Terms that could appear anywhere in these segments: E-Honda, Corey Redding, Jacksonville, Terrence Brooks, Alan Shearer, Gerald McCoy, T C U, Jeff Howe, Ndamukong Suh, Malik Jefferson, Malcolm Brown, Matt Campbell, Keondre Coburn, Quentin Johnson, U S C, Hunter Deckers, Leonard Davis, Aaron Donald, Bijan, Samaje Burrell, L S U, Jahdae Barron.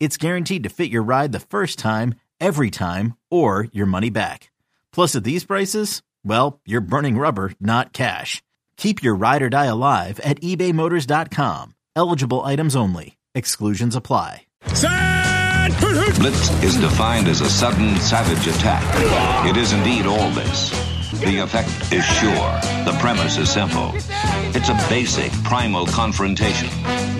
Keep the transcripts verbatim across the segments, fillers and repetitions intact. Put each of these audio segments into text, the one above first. it's guaranteed to fit your ride the first time, every time, or your money back. Plus, at these prices, well, you're burning rubber, not cash. Keep your ride or die alive at ebay motors dot com. Eligible items only. Exclusions apply. Blitz is defined as a sudden, savage attack. It is indeed all this. The effect is sure. The premise is simple. It's a basic, primal confrontation,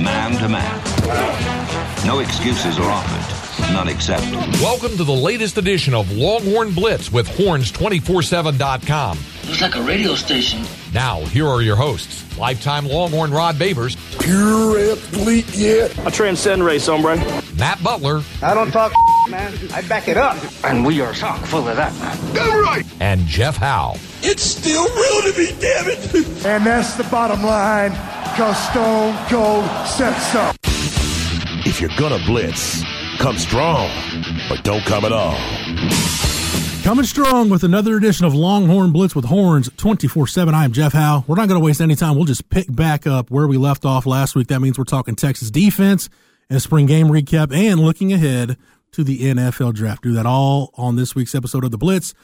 man to man. No excuses are offered, none accepted. Welcome to the latest edition of Longhorn Blitz with horns two four seven dot com. Looks like a radio station. Now, here are your hosts, lifetime Longhorn Rod Babers. Pure athlete, yeah. I transcend race, hombre. Matt Butler. I don't talk man. I back it up. And we are chock full of that, man. Damn right. And Jeff Howe. It's still real to me, damn it. And that's the bottom line, because Stone Cold said so. If you're going to blitz, come strong, but don't come at all. Coming strong with another edition of Longhorn Blitz with Horns twenty-four seven. I am Jeff Howe. We're not going to waste any time. We'll just pick back up where we left off last week. That means we're talking Texas defense and a spring game recap and looking ahead to the N F L draft. Do that all on this week's episode of The Blitz.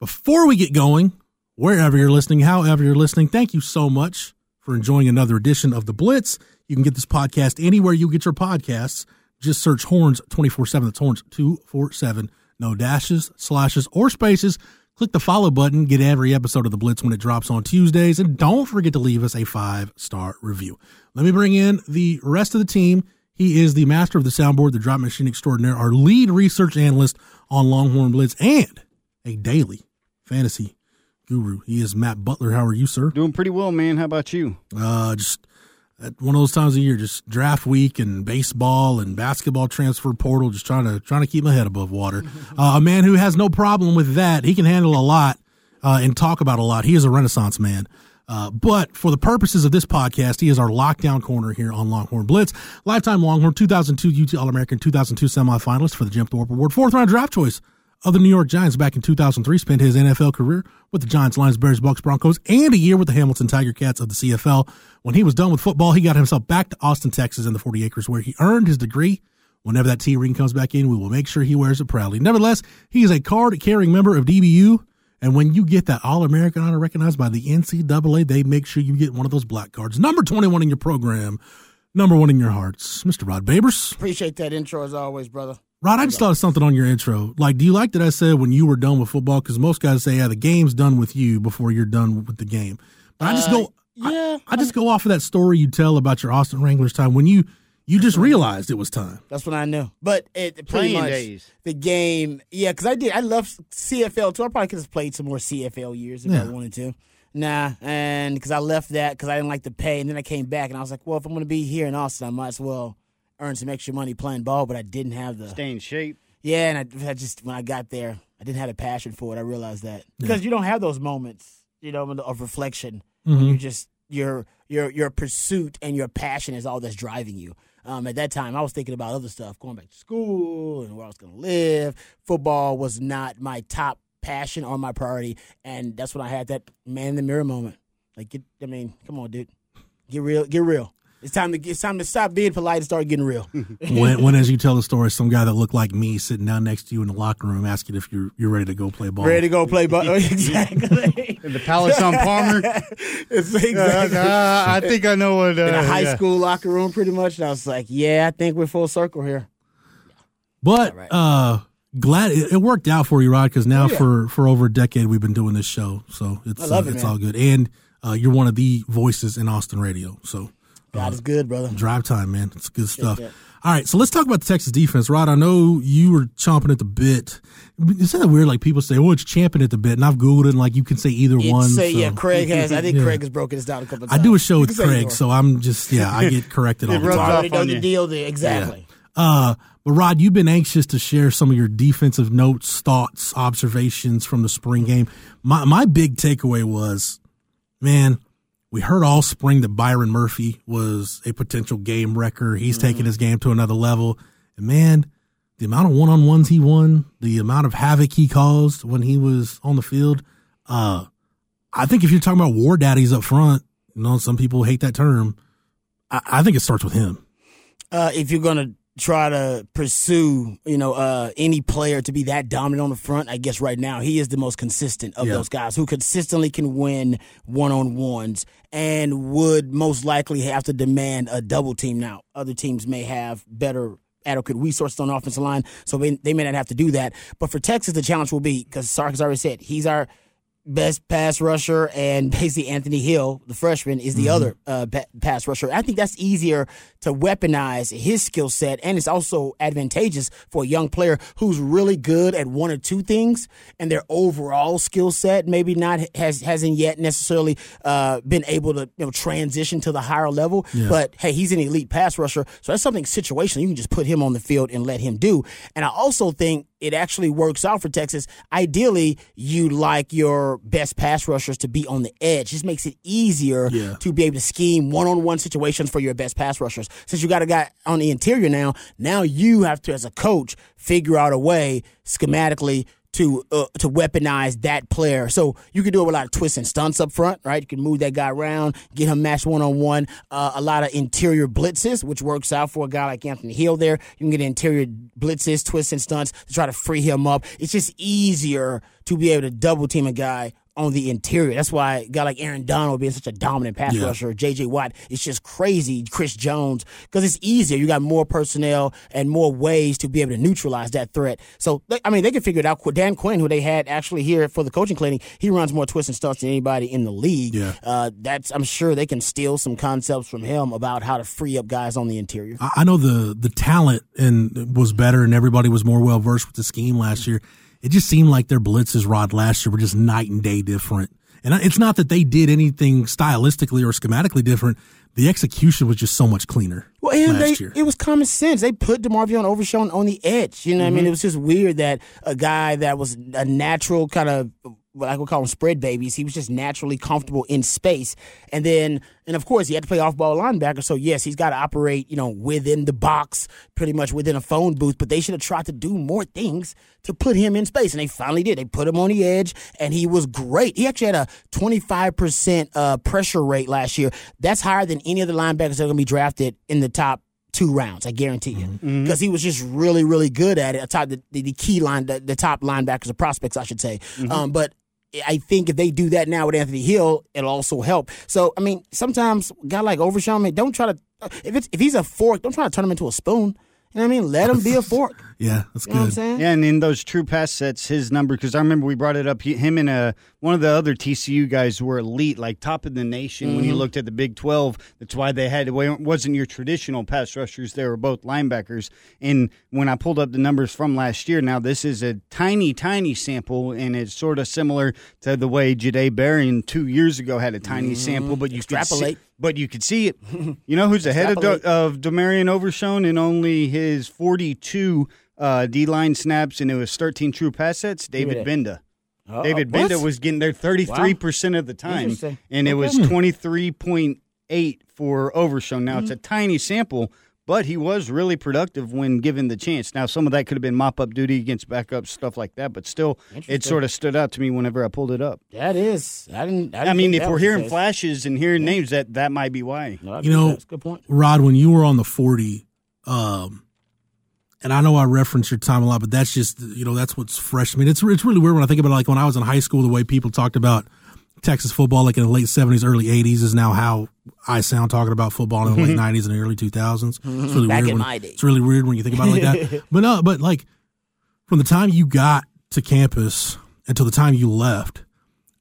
Before we get going, wherever you're listening, however you're listening, thank you so much for enjoying another edition of The Blitz. You can get this podcast anywhere you get your podcasts. Just search Horns twenty-four seven. That's Horns two four seven. No dashes, slashes, or spaces. Click the follow button. Get every episode of The Blitz when it drops on Tuesdays. And don't forget to leave us a five-star review. Let me bring in the rest of the team. He is the master of the soundboard, the drop machine extraordinaire, our lead research analyst on Longhorn Blitz, and a daily fantasy guru. He is Matt Butler. How are you, sir? Doing pretty well, man. How about you? Uh, just at one of those times of year, just draft week and baseball and basketball transfer portal, just trying to trying to keep my head above water. Uh, a man who has no problem with that. He can handle a lot uh, and talk about a lot. He is a Renaissance man. Uh, but for the purposes of this podcast, he is our lockdown corner here on Longhorn Blitz. Lifetime Longhorn, two thousand two U T All-American, two thousand two semifinalist for the Jim Thorpe Award, fourth-round draft choice of the New York Giants back in two thousand three, spent his N F L career with the Giants, Lions, Bears, Bucks, Broncos, and a year with the Hamilton Tiger Cats of the C F L. When he was done with football, he got himself back to Austin, Texas in the forty acres, where he earned his degree. Whenever that T-ring comes back in, we will make sure he wears it proudly. Nevertheless, he is a card-carrying member of D B U, and when you get that All-American honor recognized by the N C double A, they make sure you get one of those black cards. Number twenty-one in your program, number one in your hearts, Mister Rod Babers. Appreciate that intro as always, brother. Rod, I just thought of something on your intro. Like, do you like that I said when you were done with football? Because most guys say, yeah, the game's done with you before you're done with the game. But I just go, uh, yeah, I, I just go off of that story you tell about your Austin Wranglers time when you you just realized it was time. That's when I knew. But it pretty much days. The game, yeah, because I did. I loved C F L too. I probably could have played some more C F L years if yeah. I wanted to. Nah, and because I left that because I didn't like the pay, and then I came back and I was like, well, if I'm going to be here in Austin, I might as well earn some extra money playing ball, but I didn't have the stay in shape. Yeah, and I, I just when I got there, I didn't have a passion for it. I realized that because yeah. you don't have those moments, you know, of reflection. Mm-hmm. You just your your your pursuit and your passion is all that's driving you. Um, at that time, I was thinking about other stuff, going back to school and where I was going to live. Football was not my top passion or my priority, and that's when I had that man in the mirror moment. Like, get, I mean, come on, dude, get real, get real. It's time to it's time to stop being polite and start getting real. when, when, as you tell the story, some guy that looked like me sitting down next to you in the locker room asking if you're you're ready to go play ball. Ready to go play ball, exactly. In the Palace on Palmer. It's exactly. uh, uh, I think I know what. Uh, in a high yeah. school locker room, pretty much. And I was like, yeah, I think we're full circle here. But right. uh, Glad it worked out for you, Rod, because now oh, yeah. for, for over a decade we've been doing this show. So it's uh, it, it's all good. And uh, you're one of the voices in Austin radio. So God uh, is good, brother. Drive time, man. It's good stuff. Yeah. All right, so let's talk about the Texas defense. Rod, I know you were chomping at the bit. Isn't that weird? Like, people say, oh, it's champing at the bit, and I've Googled it, and, like, you can say either You'd one. Say, so. Yeah, Craig has. I think yeah. Craig has broken this down a couple of times. I do a show with Craig, so I'm just, yeah, I get corrected all the time. Already know the deal there. Exactly. Yeah. Uh, but, Rod, you've been anxious to share some of your defensive notes, thoughts, observations from the spring game. My my big takeaway was, man, we heard all spring that Byron Murphy was a potential game wrecker. He's mm-hmm. taking his game to another level. And, man, the amount of one-on-ones he won, the amount of havoc he caused when he was on the field, uh, I think if you're talking about war daddies up front, you know, some people hate that term, I, I think it starts with him. Uh, if you're going to try to pursue, you know, uh, any player to be that dominant on the front, I guess right now he is the most consistent of yeah. those guys who consistently can win one-on-ones and would most likely have to demand a double team. Now, other teams may have better adequate resources on the offensive line, so they, they may not have to do that. But for Texas, the challenge will be, because Sarkis already said, he's our best pass rusher, and basically Anthony Hill, the freshman, is the mm-hmm. other uh, pa- pass rusher. I think that's easier to weaponize his skill set, and it's also advantageous for a young player who's really good at one or two things, and their overall skill set maybe not has hasn't yet necessarily uh, been able to, you know, transition to the higher level. Yeah. But hey, he's an elite pass rusher, so that's something situational. You can just put him on the field and let him do. And I also think it actually works out for Texas. Ideally, you like your best pass rushers to be on the edge. This makes it easier yeah. to be able to scheme one-on-one situations for your best pass rushers. Since you got a guy on the interior now, now you have to, as a coach, figure out a way schematically to uh, to weaponize that player. So you can do it with a lot of twists and stunts up front, right? You can move that guy around, get him matched one-on-one, uh, a lot of interior blitzes, which works out for a guy like Anthony Hill there. You can get interior blitzes, twists and stunts to try to free him up. It's just easier to be able to double-team a guy on the interior. That's why a guy like Aaron Donald being such a dominant pass yeah. rusher, J J. Watt, it's just crazy, Chris Jones, because it's easier. You got more personnel and more ways to be able to neutralize that threat. So, I mean, they can figure it out. Dan Quinn, who they had actually here for the coaching clinic, he runs more twists and stunts than anybody in the league. Yeah. Uh, that's, I'm sure they can steal some concepts from him about how to free up guys on the interior. I know the the talent and was better and everybody was more well-versed with the scheme last year. It just seemed like their blitzes, Rod, last year were just night and day different. And it's not that they did anything stylistically or schematically different. The execution was just so much cleaner. Well, and last they, year. It was common sense. They put DeMarvion Overshown on the edge. You know what mm-hmm. I mean? It was just weird that a guy that was a natural kind of, what I would call them spread babies, he was just naturally comfortable in space. And then, and of course, he had to play off-ball linebacker, so yes, he's got to operate, you know, within the box, pretty much within a phone booth, but they should have tried to do more things to put him in space, and they finally did. They put him on the edge, and he was great. He actually had a twenty-five percent uh, pressure rate last year. That's higher than any other linebackers that are going to be drafted in the top two rounds, I guarantee you, because mm-hmm. he was just really, really good at it. Atop the, the, the key line, the, the top linebackers, or prospects, I should say. Mm-hmm. Um, but I think if they do that now with Anthony Hill, it'll also help. So, I mean, sometimes a guy like Overshown, man, don't try to if it's if he's a fork, don't try to turn him into a spoon. You know what I mean? Let him be a fork. Yeah, that's you good. Know what I'm saying? Yeah, and in those true pass sets, his number, because I remember we brought it up, he, him and a, one of the other T C U guys were elite, like top of the nation mm-hmm. when you looked at the Big twelve. That's why they had, it wasn't your traditional pass rushers. They were both linebackers. And when I pulled up the numbers from last year, now this is a tiny, tiny sample, and it's sort of similar to the way Jahdae Barron two years ago had a tiny mm-hmm. sample, but you extrapolate. Could see, but you could see it. You know who's ahead of, De, of DeMarvion Overshown in only his forty-two uh, D-line snaps, and it was thirteen true pass sets? David Benda. Uh, David uh, Benda was getting there thirty-three percent wow. of the time, and it was twenty-three point eight for Overshown. Now, mm-hmm. it's a tiny sample, but he was really productive when given the chance. Now, some of that could have been mop-up duty against backups, stuff like that, but still, it sort of stood out to me whenever I pulled it up. That is. I didn't. I, didn't I mean, if we're hearing flashes and hearing yeah. names, that, that might be why. No, you know, that's a good point. Rod, when you were on the forty, um, and I know I reference your time a lot, but that's just, you know, that's what's fresh. I mean, it's it's really weird when I think about it. Like when I was in high school, the way people talked about Texas football, like in the late seventies, early eighties, is now how I sound talking about football in the late nineties and the early two thousands. It's really Back weird in when, my day. It's really weird when you think about it like that. But no, but like from the time you got to campus until the time you left,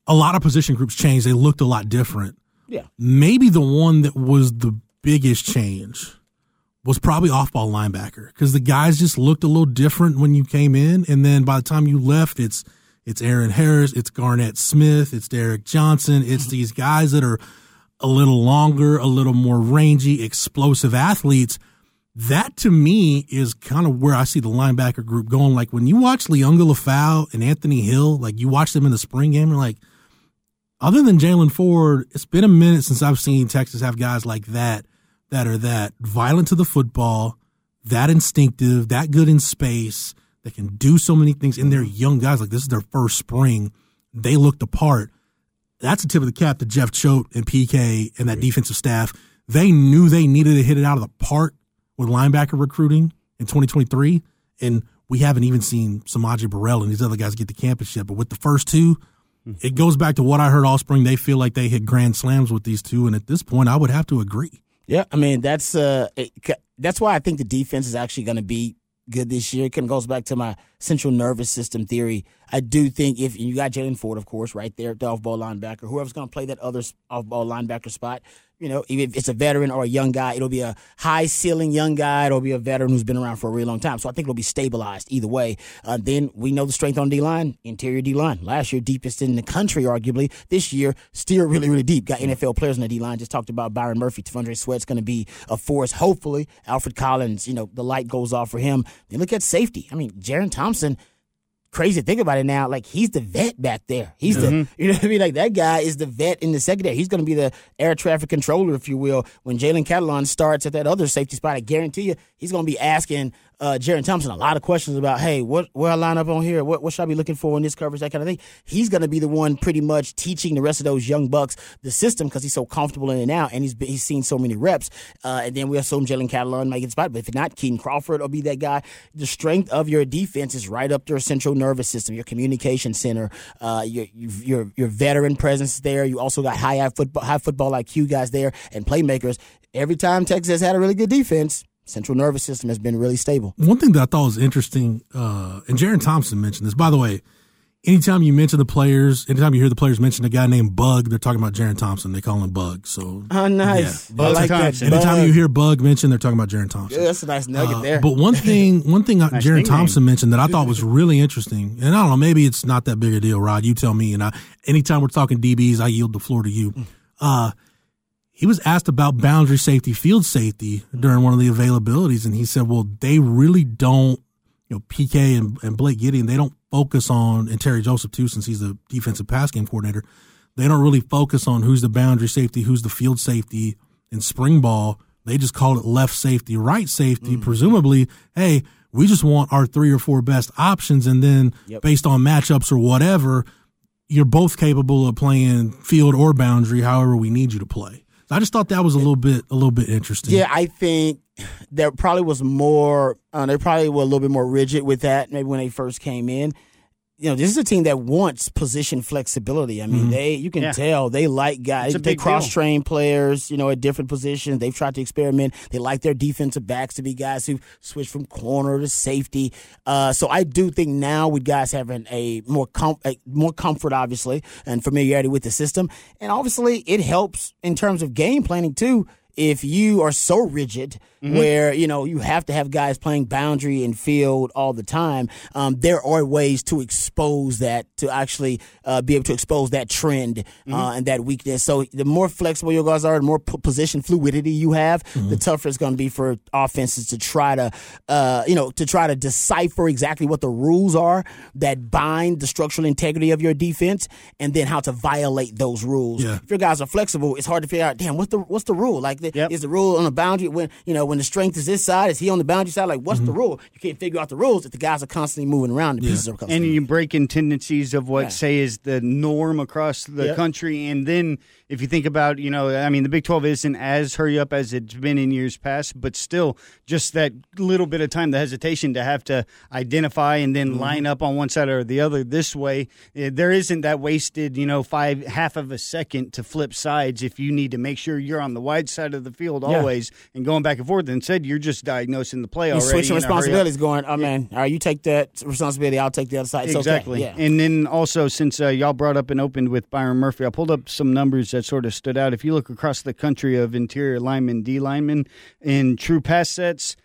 a lot of position groups changed. They looked a lot different. Yeah. Maybe the one that was the biggest change was probably off-ball linebacker, because the guys just looked a little different when you came in, and then by the time you left, it's it's Aaron Harris, it's Garnett Smith, it's Derek Johnson, it's these guys that are a little longer, a little more rangy, explosive athletes. That, to me, is kind of where I see the linebacker group going. Like, when you watch Leonga Lafau and Anthony Hill, like, you watch them in the spring game, and like, other than Jaylon Ford, it's been a minute since I've seen Texas have guys like that, that are that violent to the football, that instinctive, that good in space, that can do so many things. And they're young guys. Like, this is their first spring. They look the part. That's a tip of the cap to Jeff Choate and P K and that defensive staff. They knew they needed to hit it out of the park with linebacker recruiting in twenty twenty-three, and we haven't even seen Samaje Burrell and these other guys get the campus yet. But with the first two, it goes back to what I heard all spring. They feel like they hit grand slams with these two, and at this point, I would have to agree. Yeah, I mean, that's uh, it, that's why I think the defense is actually going to be good this year. It kind of goes back to my central nervous system theory. I do think if you got Jaylon Ford, of course, right there at the off-ball linebacker, whoever's going to play that other off-ball linebacker spot, you know, if it's a veteran or a young guy, it'll be a high-ceiling young guy. It'll be a veteran who's been around for a really long time. So I think it'll be stabilized either way. Uh, then we know the strength on D-line, interior D-line. Last year, deepest in the country, arguably. This year, still really, really deep. Got N F L players on the D-line. Just talked about Byron Murphy. Tevondre Sweat's going to be a force, hopefully. Alfred Collins, you know, the light goes off for him. Then look at safety. I mean, Jerrin Thompson. Crazy to think about it now. Like, he's the vet back there. He's mm-hmm. the, you know what I mean? Like, that guy is the vet in the secondary. He's going to be the air traffic controller, if you will. When Jalen Catalon starts at that other safety spot, I guarantee you he's going to be asking uh, Jerrin Thompson a lot of questions about, hey, what where I line up on here? What, what should I be looking for in this coverage? That kind of thing. He's going to be the one pretty much teaching the rest of those young bucks the system, because he's so comfortable in it now, and he's been, he's seen so many reps. Uh, and then we assume Jalen Catalon might get the spot, but if not, Keaton Crawford will be that guy. The strength of your defense is right up their central nervous system, your communication center, uh, your your your veteran presence there. You also got high football, high football I Q guys there and playmakers. Every time Texas has had a really good defense, central nervous system has been really stable. One thing that I thought was interesting, uh, and Jerrin Thompson mentioned this. By the way, anytime you mention the players, anytime you hear the players mention a guy named Bug, they're talking about Jerrin Thompson. They call him Bug. So, oh, nice. Yeah. Bug like Thompson. That. Anytime Bug. You hear Bug mentioned, they're talking about Jerrin Thompson. Yeah, that's a nice nugget uh, there. But one thing, one thing nice Jerrin Thompson name. mentioned that I thought was really interesting, and I don't know, maybe it's not that big a deal, Rod. You tell me. And I, anytime we're talking D Bs, I yield the floor to you. Uh, He was asked about boundary safety, field safety during one of the availabilities, and he said, well, they really don't, you know, P K and, and Blake Gideon, they don't focus on, and Terry Joseph too, since he's the defensive pass game coordinator, they don't really focus on who's the boundary safety, who's the field safety in spring ball. They just call it left safety, right safety, mm-hmm. presumably, hey, we just want our three or four best options, and then yep. based on matchups or whatever, you're both capable of playing field or boundary, however we need you to play. I just thought that was a little bit, a little bit interesting. Yeah, I think there probably was more. Uh, they probably were a little bit more rigid with that. Maybe when they first came in, you know, this is a team that wants position flexibility. I mean, mm-hmm. they you can yeah. tell they like guys. They cross train players, you know, at different positions. They've tried to experiment. They like their defensive backs to be guys who switch from corner to safety. Uh, so I do think now with guys having a more com- a more comfort, obviously, and familiarity with the system, and obviously it helps in terms of game planning too. If you are so rigid mm-hmm. where, you know, you have to have guys playing boundary and field all the time, um, there are ways to expose that, to actually uh, be able to expose that trend mm-hmm. uh, and that weakness. So the more flexible your guys are, the more p- position fluidity you have, mm-hmm. the tougher it's going to be for offenses to try to, uh, you know, to try to decipher exactly what the rules are that bind the structural integrity of your defense and then how to violate those rules. Yeah. If your guys are flexible, it's hard to figure out, damn, what's the, what's the rule? Like, Yep. Is the rule on the boundary when you know when the strength is this side? Is he on the boundary side? Like, what's mm-hmm. the rule? You can't figure out the rules if the guys are constantly moving around. The yeah. pieces are constantly and moving. You're breaking tendencies of what yeah. say is the norm across the yep. country. And then if you think about, you know, I mean, the Big twelve isn't as hurry up as it's been in years past, but still, just that little bit of time, the hesitation to have to identify and then mm-hmm. line up on one side or the other. This way, there isn't that wasted, you know, five half of a second to flip sides if you need to make sure you're on the wide side of of the field always yeah. and going back and forth. Instead, you're just diagnosing the play you're already. Switching responsibilities going, oh, yeah. man, all right, you take that responsibility, I'll take the other side. It's exactly. Okay. Yeah. And then also, since uh, y'all brought up and opened with Byron Murphy, I pulled up some numbers that sort of stood out. If you look across the country of interior linemen, D linemen, in true pass sets,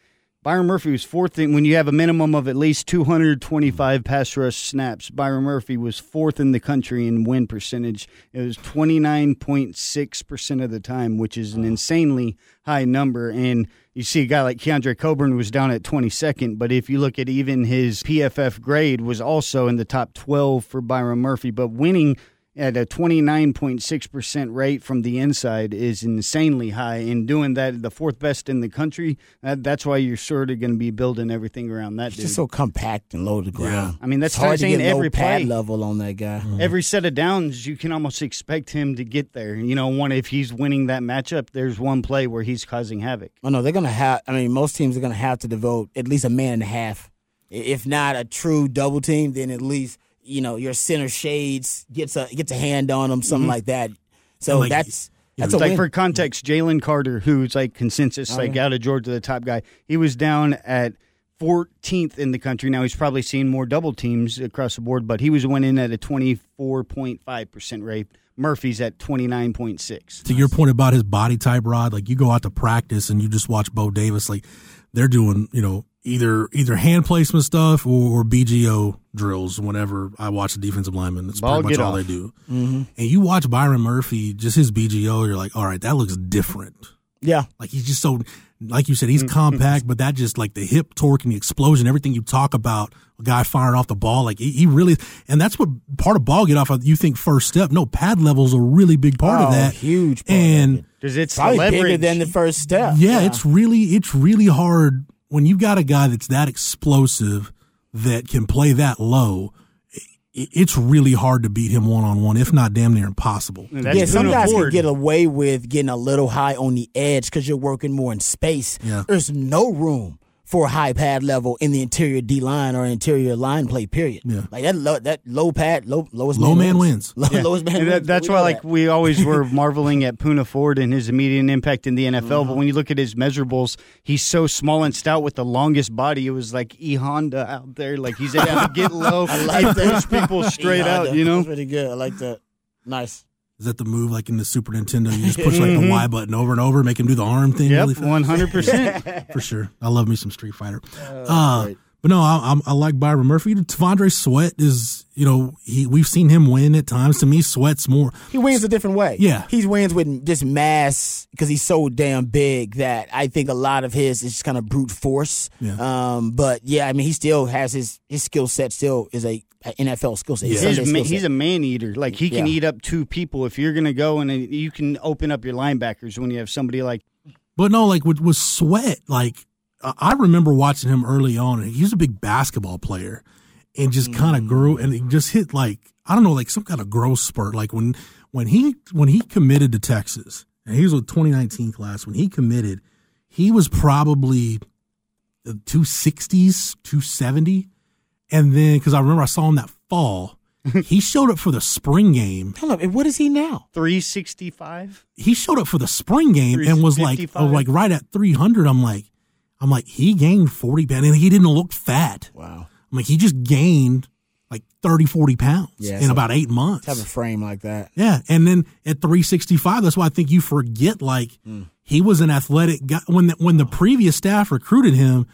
Byron Murphy was fourth in, when you have a minimum of at least two hundred twenty-five pass rush snaps, Byron Murphy was fourth in the country in win percentage. It was twenty-nine point six percent of the time, which is an insanely high number. And you see a guy like Keondre Coburn was down at twenty-second, but if you look at even his P F F grade was also in the top twelve for Byron Murphy. But winning at a twenty-nine point six percent rate from the inside is insanely high, and doing that the fourth best in the country, that, that's why you're sort of going to be building everything around that. It's dude. Just so compact and low to the ground. Yeah. I mean, that's hard to get every low pad play, level on that guy. Mm-hmm. Every set of downs, you can almost expect him to get there. You know, one if he's winning that matchup, there's one play where he's causing havoc. Oh no, they're going to have. I mean, most teams are going to have to devote at least a man and a half, if not a true double team, then at least. You know, your center shades gets a gets a hand on them, something mm-hmm. like that. So like, that's that's a like win. For context, Jalen Carter, who's like consensus, oh, like yeah. out of Georgia, the top guy, he was down at fourteenth in the country. Now he's probably seen more double teams across the board, but he was winning at a twenty-four point five percent rate. Murphy's at twenty-nine point six. To your point about his body type, Rod, like you go out to practice and you just watch Bo Davis, like they're doing, you know. Either either hand placement stuff or, or B G O drills whenever I watch the defensive lineman. That's Ball pretty much all off. They do. Mm-hmm. And you watch Byron Murphy, just his B G O, you're like, all right, that looks different. Yeah. Like he's just so, like you said, he's mm-hmm. compact, but that just like the hip torque and the explosion, everything you talk about, a guy firing off the ball, like he, he really, and that's what part of ball get off of, you think first step. No, pad level's a really big part oh, of that. Huge part. And because it's probably leverage. Bigger than the first step. Yeah, yeah. it's really, it's really hard. When you've got a guy that's that explosive that can play that low, it's really hard to beat him one-on-one, if not damn near impossible. That's yeah, some guys can get away with getting a little high on the edge because you're working more in space. Yeah. There's no room for a high pad level in the interior D-line or interior line play, period. Yeah. Like that low, that low pad, low, lowest low man wins. Low, yeah. Lowest man that, wins. That's we why like that. We always were marveling at Puna Ford and his immediate impact in the N F L, mm-hmm. but when you look at his measurables, he's so small and stout with the longest body. It was like E-Honda out there. Like he's able to get low. I like that. Push people straight E-Honda. Out, you know? That's pretty good. I like that. Nice. Is that the move like in the Super Nintendo? You just push like the Y button over and over, make him do the arm thing. Yep, one hundred percent for sure. I love me some Street Fighter, uh, uh, but no, I, I like Byron Murphy. Tevondre Sweat is, you know, he we've seen him win at times. To me, Sweat's more. He wins a different way. Yeah, he wins with just mass because he's so damn big that I think a lot of his is just kind of brute force. Yeah. Um, but yeah, I mean, he still has his his skill set. Still is a. N F L skill set. Yeah. He's, he's, skill set. He's a man eater. Like he can yeah. eat up two people. If you're gonna go and you can open up your linebackers when you have somebody like. But no, like with, with Sweat, like I remember watching him early on, and he was a big basketball player, and just kind of grew, and he just hit like I don't know, like some kind of growth spurt. Like when when he when he committed to Texas, and he was with twenty nineteen class. When he committed, he was probably the two sixties, two seventy. And then, because I remember I saw him that fall, he showed up for the spring game. Hold up, what is he now? three sixty-five. He showed up for the spring game and was like, oh, like right at three hundred. I'm like, I'm like, he gained forty pounds, and he didn't look fat. Wow. I'm like, he just gained like thirty, forty pounds yeah, in so about eight months. Have a frame like that. Yeah, and then at three sixty-five, that's why I think you forget. Like mm. he was an athletic guy when the, when the previous staff recruited him.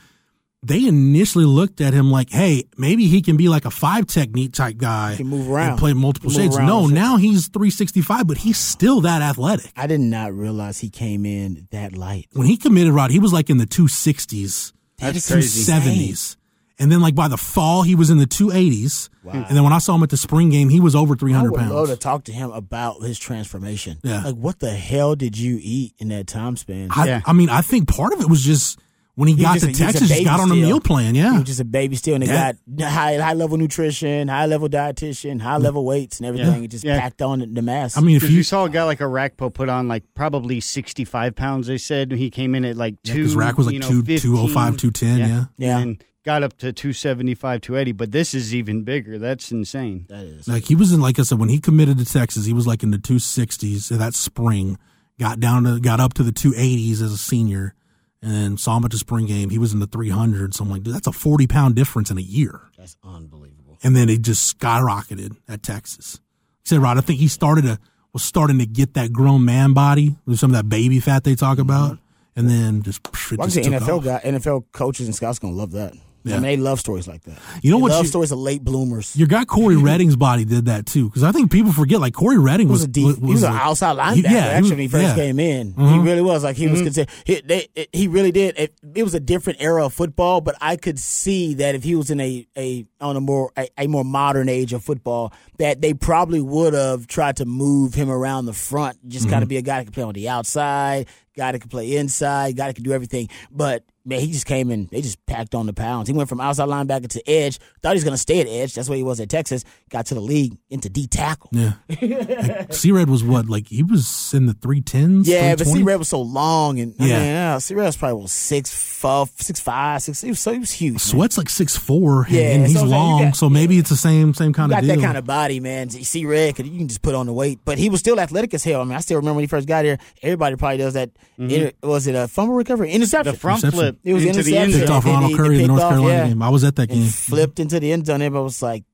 They initially looked at him like, hey, maybe he can be like a five technique type guy. He can move around. And play multiple shades. No, now he's three sixty-five, but he's still that athletic. I did not realize he came in that light. When he committed, Rod, he was like in the two sixties, that's crazy. two seventies. And then like by the fall, he was in the two eighties. Wow. And then when I saw him at the spring game, he was over three hundred pounds. I would love to talk to him about his transformation. Yeah. Like, what the hell did you eat in that time span? I, yeah. I mean, I think part of it was just... When he, he got to a, Texas, he got on a meal plan, yeah. He was just a baby still, and he yeah. got high, high-level nutrition, high-level dietitian, high-level weights and everything. Yeah. He just yeah. packed on the mass. I mean, if you, you saw a guy like Arakpo put on, like, probably sixty-five pounds, they said. He came in at, like, yeah, two, Rack was, like, you know, two, two oh five, two ten, yeah. Yeah. yeah. And got up to two seventy-five, two eighty, but this is even bigger. That's insane. That is. Like, he was in, like I said, when he committed to Texas, he was, like, in the two sixties that spring. got down to got up to the two eighties as a senior, and saw him at the spring game. He was in the three hundreds. So I'm like, dude, that's a forty pound difference in a year. That's unbelievable. And then it just skyrocketed at Texas. He said, Rod, I think he started to was starting to get that grown man body, some of that baby fat they talk about, mm-hmm. and then just. It well, just took N F L off. Guy, N F L coaches and scouts gonna love that. Yeah. I mean, they love stories like that. You know they what? Love you, stories of late bloomers. Your guy Corey Redding's body did that too, because I think people forget. Like Corey Redding was, was a deep, was, he was like, an outside linebacker. Yeah, actually, when he first yeah. came in, mm-hmm. he really was like he mm-hmm. was considered. He, they, it, he really did. It, it was a different era of football, but I could see that if he was in a, a on a more a, a more modern age of football, that they probably would have tried to move him around the front, just mm-hmm. kind of be a guy that could play on the outside, guy that could play inside, guy that could do everything, but. Man, he just came in. They just packed on the pounds. He went from outside linebacker to edge. Thought he was going to stay at edge. That's where he was at Texas. Got to the league into D tackle. Yeah. Like, C-Red was what? Like, he was in the three tens? Yeah, but C-Red was so long. And, yeah. I mean, yeah, C-Red was probably what, six four, six five, six. He was, so, he was huge. Sweat's man. Like six four. Yeah, and he's so, long. Got, so maybe yeah. it's the same same kind of deal. You got that kind of body, man. C-Red, you can just put on the weight. But he was still athletic as hell. I mean, I still remember when he first got here. Everybody probably does that. Mm-hmm. Inter, was it a fumble recovery? Interception. The front flip. It was into interception. The picked off Ronald he, Curry in the North off, Carolina yeah. game. I was at that and game. Flipped into the end zone. Everybody was like,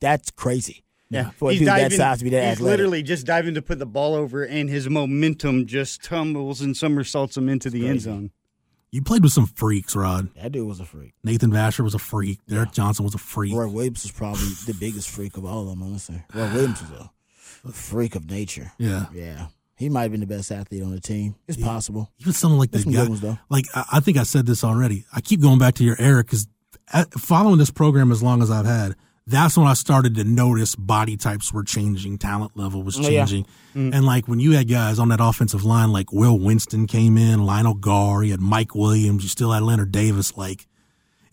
that's crazy. Yeah, for he's a dude diving, that size to be that he's athletic. Literally just diving to put the ball over, and his momentum just tumbles and somersaults him into that's the crazy. End zone. You played with some freaks, Rod. That dude was a freak. Nathan Vasher was a freak. Derek yeah. Johnson was a freak. Roy Williams was probably the biggest freak of all of them, honestly. Roy Williams was a, a freak of nature. Yeah. Yeah. He might have been the best athlete on the team. It's yeah. possible. Even someone like that guy. Ones, like, I, I think I said this already. I keep going back to your era because following this program as long as I've had, that's when I started to notice body types were changing, talent level was changing. Oh, yeah. mm. And, like, when you had guys on that offensive line, like Will Winston came in, Lionel Gar, you had Mike Williams, you still had Leonard Davis, like.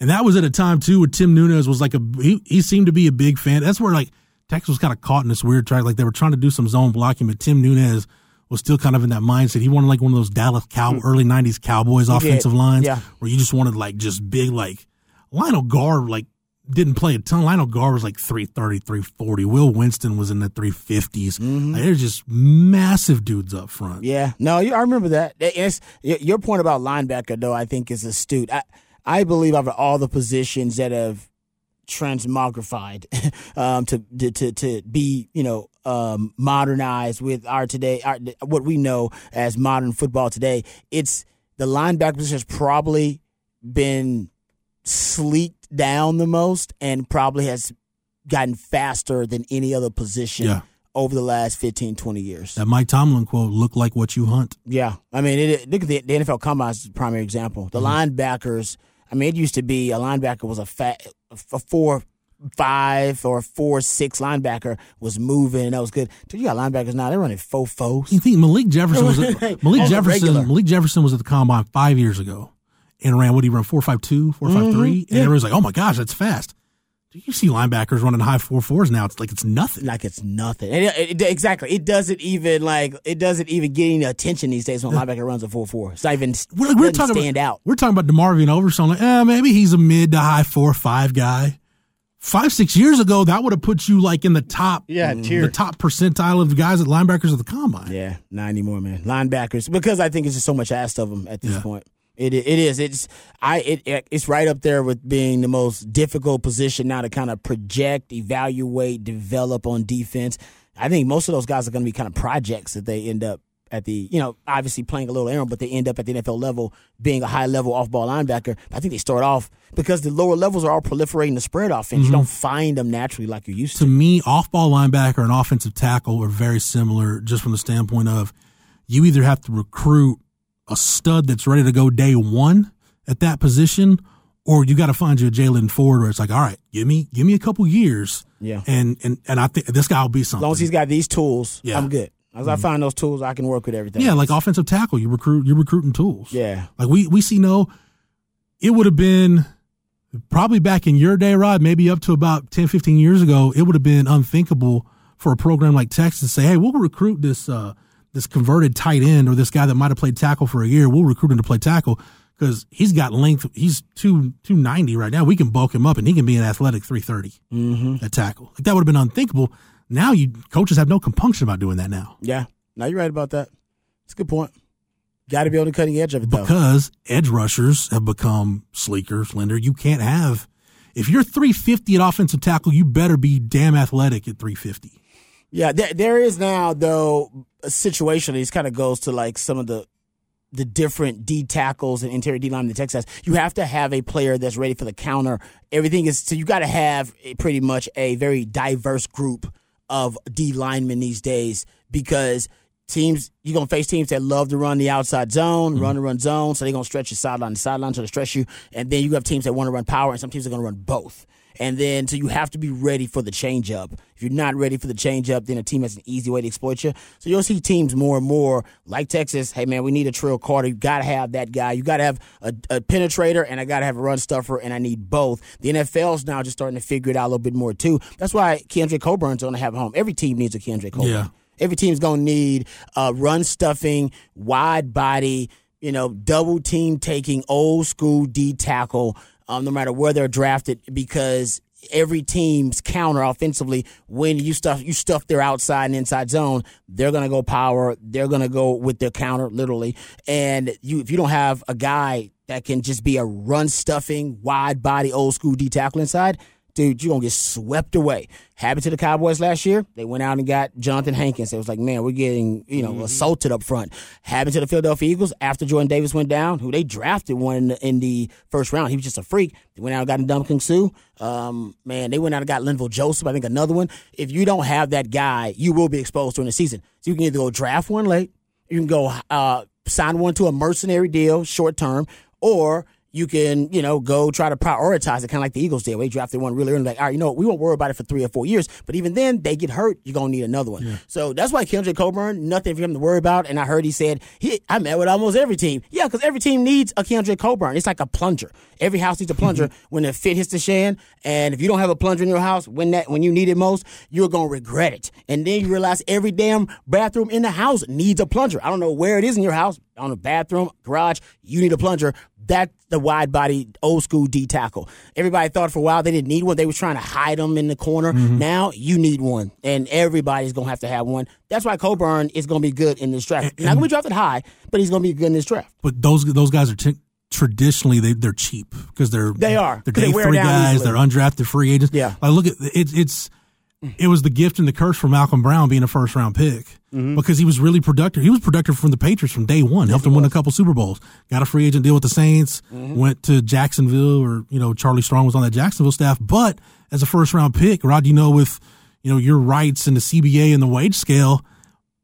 And that was at a time, too, where Tim Nunez was like a he, – he seemed to be a big fan. That's where, like, Texas was kind of caught in this weird track. Like, they were trying to do some zone blocking, but Tim Nunez – was still kind of in that mindset. He wanted like one of those Dallas Cow early nineties Cowboys he offensive did. Lines yeah. where you just wanted like just big like Lionel Gar like didn't play a ton. Lionel Gar was like three thirty, three forty. Will Winston was in the three fifties. Mm-hmm. Like, they're just massive dudes up front. Yeah. No, I remember that. It's, your point about linebacker though I think is astute. I, I believe out of all the positions that have transmogrified um, to, to to be, you know, um, modernized with our today, our, what we know as modern football today. It's the linebacker position has probably been sleeked down the most and probably has gotten faster than any other position. Yeah. Over the last fifteen, twenty years. That Mike Tomlin quote, look like what you hunt. Yeah. I mean, it, look at the, the N F L Combine is the primary example. The mm-hmm. linebackers, I mean, it used to be a linebacker was a fat – a four five or four six linebacker was moving and that was good. Dude, you got linebackers now, they're running four fours. You think Malik Jefferson was at, Malik Jefferson Malik Jefferson was at the combine five years ago and ran what he ran four five two, four five three. And everyone's like, oh my gosh, that's fast. You see linebackers running high four fours now. It's like it's nothing. Like it's nothing. It, it, exactly. It doesn't even like it doesn't even get any attention these days when a linebacker runs a four four. It's not even we're, it we're talking stand about, out. We're talking about DeMarvion Overshown. Like, eh, maybe he's a mid to high four five guy. Five six years ago, that would have put you like in the top, yeah, tier. The top percentile of guys at linebackers of the combine. Yeah, not anymore, man. Linebackers because I think it's just so much asked of them at this yeah. point. It it is it's I it it's right up there with being the most difficult position now to kind of project, evaluate, develop on defense. I think most of those guys are going to be kind of projects that they end up at the you know obviously playing a little errand, but they end up at the N F L level being a high level off ball linebacker. I think they start off because the lower levels are all proliferating the spread offense. Mm-hmm. You don't find them naturally like you used to. To me, off ball linebacker and offensive tackle are very similar, just from the standpoint of you either have to recruit a stud that's ready to go day one at that position, or you got to find you a Jaylon Ford where it's like, all right, give me give me a couple years, yeah, and and, and I think this guy will be something. As long as he's got these tools, yeah. I'm good. As mm-hmm. I find those tools, I can work with everything. Yeah, like offensive tackle, you recruit you're recruiting tools. Yeah, like we we see no, it would have been probably back in your day, Rod, maybe up to about ten, fifteen years ago, it would have been unthinkable for a program like Texas to say, hey, we'll recruit this. Uh, this converted tight end or this guy that might have played tackle for a year, we'll recruit him to play tackle because he's got length. He's two ninety right now. We can bulk him up, and he can be an athletic three thirty mm-hmm. at tackle. Like that would have been unthinkable. Now you coaches have no compunction about doing that now. Yeah. Now you're right about that. That's a good point. Got to be on the cutting edge of it, though. Because edge rushers have become sleeker, slender. You can't have – if you're three fifty at offensive tackle, you better be damn athletic at three fifty. Yeah, there, there is now, though, a situation that kind of goes to, like, some of the the different D tackles and interior D line in the Texas. You have to have a player that's ready for the counter. Everything is – so you got to have a, pretty much a very diverse group of D linemen these days because – teams, you're going to face teams that love to run the outside zone, mm-hmm. run the run zone, so they're going to stretch you sideline to sideline so they stretch you. And then you have teams that want to run power, and some teams are going to run both. And then, so you have to be ready for the changeup. If you're not ready for the changeup, then a team has an easy way to exploit you. So you'll see teams more and more like Texas. Hey, man, we need a Trill Carter. You got to have that guy. You got to have a, a penetrator, and I got to have a run stuffer, and I need both. The N F L's now just starting to figure it out a little bit more, too. That's why Keondre Coburn's going to have a home. Every team needs a Keondre Coburn. Yeah. Every team's going to need uh, run-stuffing, wide-body, you know, double-team-taking, old-school D-tackle, um, no matter where they're drafted, because every team's counter offensively, when you stuff you stuff their outside and inside zone, they're going to go power. They're going to go with their counter, literally. And you, if you don't have a guy that can just be a run-stuffing, wide-body, old-school D-tackle inside, dude, you're going to get swept away. Happened to the Cowboys last year. They went out and got Jonathan Hankins. It was like, man, we're getting, you know, mm-hmm. assaulted up front. Happened to the Philadelphia Eagles after Jordan Davis went down, who they drafted one in the, in the first round. He was just a freak. They went out and got Ndamukong Suh. Um, man, they went out and got Linval Joseph, I think another one. If you don't have that guy, you will be exposed during the season. So you can either go draft one late, you can go uh, sign one to a mercenary deal short term, or you can, you know, go try to prioritize it, kind of like the Eagles did. They drafted one really early, like, all right, you know, we won't worry about it for three or four years. But even then, they get hurt, you're going to need another one. Yeah. So that's why Keondre Coburn, nothing for him to worry about. And I heard he said, he, I met with almost every team. Yeah, because every team needs a Keondre Coburn. It's like a plunger. Every house needs a plunger mm-hmm. when the fit hits the shan. And if you don't have a plunger in your house when that when you need it most, you're going to regret it. And then you realize every damn bathroom in the house needs a plunger. I don't know where it is in your house, on a bathroom, garage, you need a plunger. That's the wide-body, old-school D-tackle. Everybody thought for a while they didn't need one. They were trying to hide them in the corner. Mm-hmm. Now you need one, and everybody's going to have to have one. That's why Coburn is going to be good in this draft. And, and, not going to be drafted high, but he's going to be good in this draft. But those those guys are t- traditionally they, they're cheap because they're they are they're day three guys. Easily. They're undrafted free agents. Yeah, I look at it, it's it was the gift and the curse for Malcolm Brown being a first-round pick. Mm-hmm. Because he was really productive. He was productive from the Patriots from day one. Yes, helped him win a couple Super Bowls. Got a free agent deal with the Saints. Mm-hmm. Went to Jacksonville, or you know Charlie Strong was on that Jacksonville staff. But as a first round pick, Rod, you know with you know your rights and the C B A and the wage scale,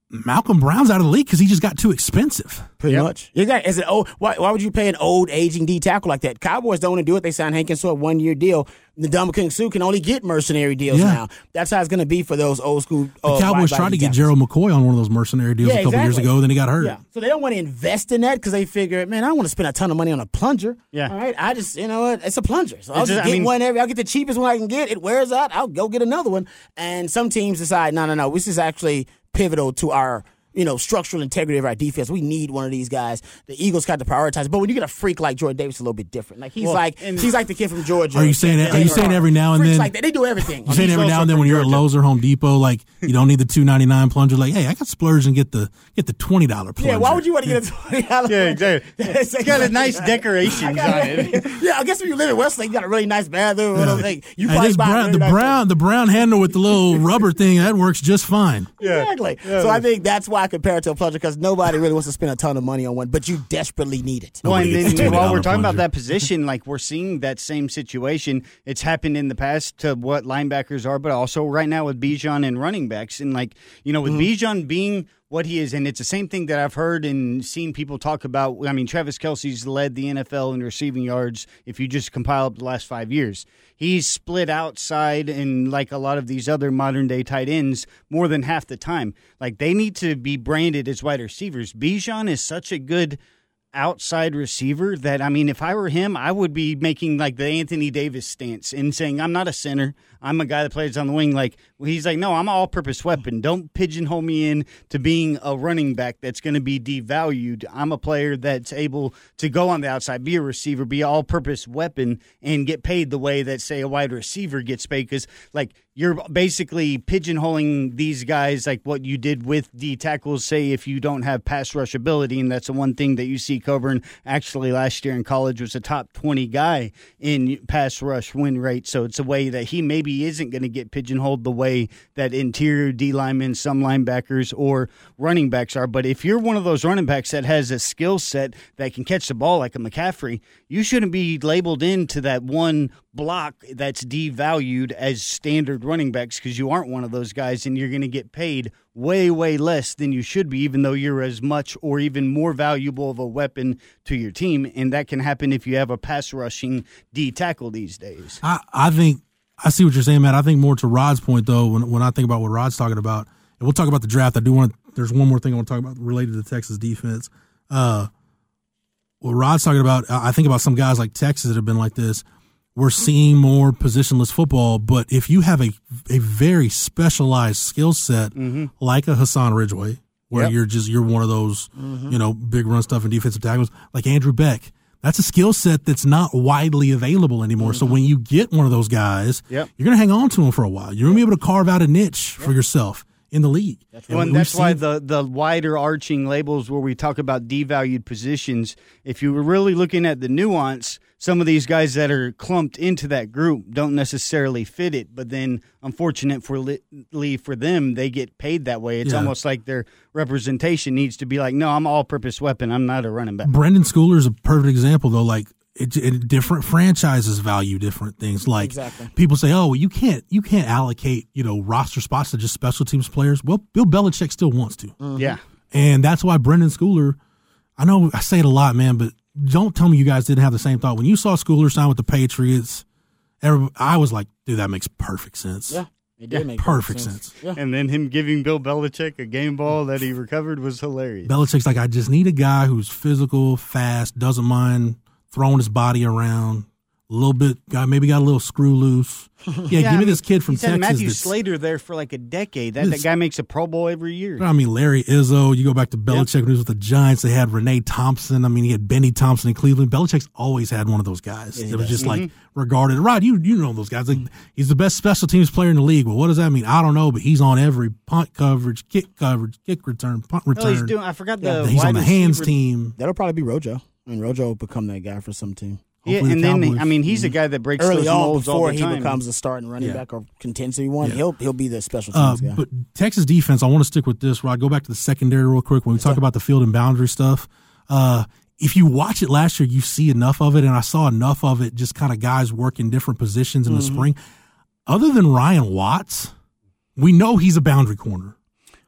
Malcolm Brown's out of the league because he just got too expensive. Pretty yep. much. You got, is it old, why, why would you pay an old, aging D tackle like that? Cowboys don't want to do it. They signed Hankins to a one-year deal. The Ndamukong Suh can only get mercenary deals yeah. now. That's how it's going to be for those old-school uh, the Cowboys tried to get tackles. Gerald McCoy on one of those mercenary deals yeah, a couple exactly. years ago, then he got hurt. Yeah. So they don't want to invest in that because they figure, man, I don't want to spend a ton of money on a plunger. Yeah. All right? I just, you know what, it's a plunger. So I'll just, just get I mean, one every. I'll get the cheapest one I can get. It wears out. I'll go get another one. And some teams decide, no, no, no, this is actually – pivotal to our, you know, structural integrity of our defense. We need one of these guys. The Eagles got to prioritize. But when you get a freak like Jordan Davis, it's a little bit different. Like he's well, like he's like the kid from Georgia. Are you saying that, Are you saying every now and then? Like that. They do everything. You're saying every now and then when you're at Lowe's or Home Depot, like you don't need the two ninety-nine plunger. Like, hey, I got splurge and get the get the twenty dollar plunger. Yeah, why would you want to get a twenty dollar? Yeah, exactly. It's like, got a nice decoration on it. Yeah, I guess when you live in Westlake, you got a really nice bathroom. Yeah. Like, you hey, probably buy brown, the brown the brown handle with the little rubber thing that works just fine. Yeah. Exactly. Yeah. So I think that's why I compare to a plunger, because nobody really wants to spend a ton of money on one, but you desperately need it. Well, and then while we're talking about that position, like we're seeing that same situation. It's happened in the past to what linebackers are, but also right now with Bijan and running backs. And like, you know, with mm-hmm. Bijan being what he is, and it's the same thing that I've heard and seen people talk about. I mean, Travis Kelce's led the N F L in receiving yards if you just compile up the last five years. He's split outside, and like a lot of these other modern-day tight ends, more than half the time. Like, they need to be branded as wide receivers. Bijan is such a good outside receiver that, I mean, if I were him, I would be making like the Anthony Davis stance and saying, I'm not a center. I'm a guy that plays on the wing. Like, he's like, no, I'm an all-purpose weapon. Don't pigeonhole me in to being a running back that's going to be devalued. I'm a player that's able to go on the outside, be a receiver, be an all-purpose weapon, and get paid the way that, say, a wide receiver gets paid. Because, like, you're basically pigeonholing these guys like what you did with D tackles, say, if you don't have pass rush ability. And that's the one thing that you see Coburn actually last year in college was a top twenty guy in pass rush win rate. So it's a way that he maybe he isn't going to get pigeonholed the way that interior D linemen, some linebackers, or running backs are. But if you're one of those running backs that has a skill set that can catch the ball like a McCaffrey, you shouldn't be labeled into that one block that's devalued as standard running backs because you aren't one of those guys, and you're going to get paid way, way less than you should be, even though you're as much or even more valuable of a weapon to your team. And that can happen if you have a pass rushing D tackle these days. I, I think I see what you're saying, Matt. I think more to Rod's point, though, when when I think about what Rod's talking about, and we'll talk about the draft. I do want to, there's one more thing I want to talk about related to the Texas defense. Uh, what Rod's talking about, I think about some guys like Texas that have been like this. We're seeing more positionless football, but if you have a, a very specialized skill set mm-hmm. like a Hassan Ridgeway, where yep. you're just you're one of those mm-hmm. you know big run stuff and defensive tackles, like Andrew Beck. That's a skill set that's not widely available anymore. Mm-hmm. So when you get one of those guys, yep. you're going to hang on to them for a while. You're going to be able to carve out a niche yep. for yourself in the league. That's, well, and that's why the, the wider arching labels where we talk about devalued positions, if you were really looking at the nuance, some of these guys that are clumped into that group don't necessarily fit it, but then unfortunately for them, they get paid that way. It's yeah. almost like their representation needs to be like, no, I'm an all-purpose weapon. I'm not a running back. Brendan Schooler is a perfect example, though. Like, it, it, different franchises value different things. Like, exactly. people say, oh, well, you can't you can't allocate you know roster spots to just special teams players. Well, Bill Belichick still wants to. Mm-hmm. Yeah. And that's why Brendan Schooler, I know I say it a lot, man, but don't tell me you guys didn't have the same thought. When you saw Schooler sign with the Patriots, I was like, dude, that makes perfect sense. Yeah, it did yeah, make perfect sense. sense. Yeah. And then him giving Bill Belichick a game ball that he recovered was hilarious. Belichick's like, I just need a guy who's physical, fast, doesn't mind throwing his body around. A little bit, guy maybe got a little screw loose. Yeah, yeah give I me mean, this kid from Texas. He's had Matthew Slater there for like a decade. That, that guy makes a Pro Bowl every year. I mean, Larry Izzo. You go back to Belichick yep. when he was with the Giants. They had Renee Thompson. I mean, he had Benny Thompson in Cleveland. Belichick's always had one of those guys. Yeah, it was does. just mm-hmm. like regarded. Rod, you you know those guys. Like, mm-hmm. he's the best special teams player in the league. Well, what does that mean? I don't know, but he's on every punt coverage, kick coverage, kick return, punt return. Oh, he's doing, I forgot the. Yeah, he's on the hands re- team. That'll probably be Rojo. I mean, Rojo will become that guy for some team. Yeah, and the then I mean he's mm-hmm. a guy that breaks early those molds all the time. Before he becomes a starting running yeah. back or contends to be one, yeah. he'll he'll be the special teams uh, guy. But Texas defense, I want to stick with this. Rod, go back to the secondary real quick when we That's talk up. about the field and boundary stuff. Uh, if you watch it last year, you see enough of it, and I saw enough of it. Just kind of guys working different positions in mm-hmm. the spring. Other than Ryan Watts, we know he's a boundary corner.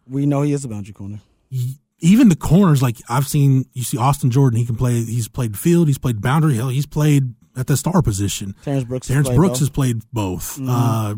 We know he is a boundary corner. He, Even the corners, like I've seen, you see Austin Jordan, he can play, he's played field, he's played boundary, hell, he's played at the star position. Terrence Brooks, Terrence has, played Brooks has played both. Mm-hmm. Uh,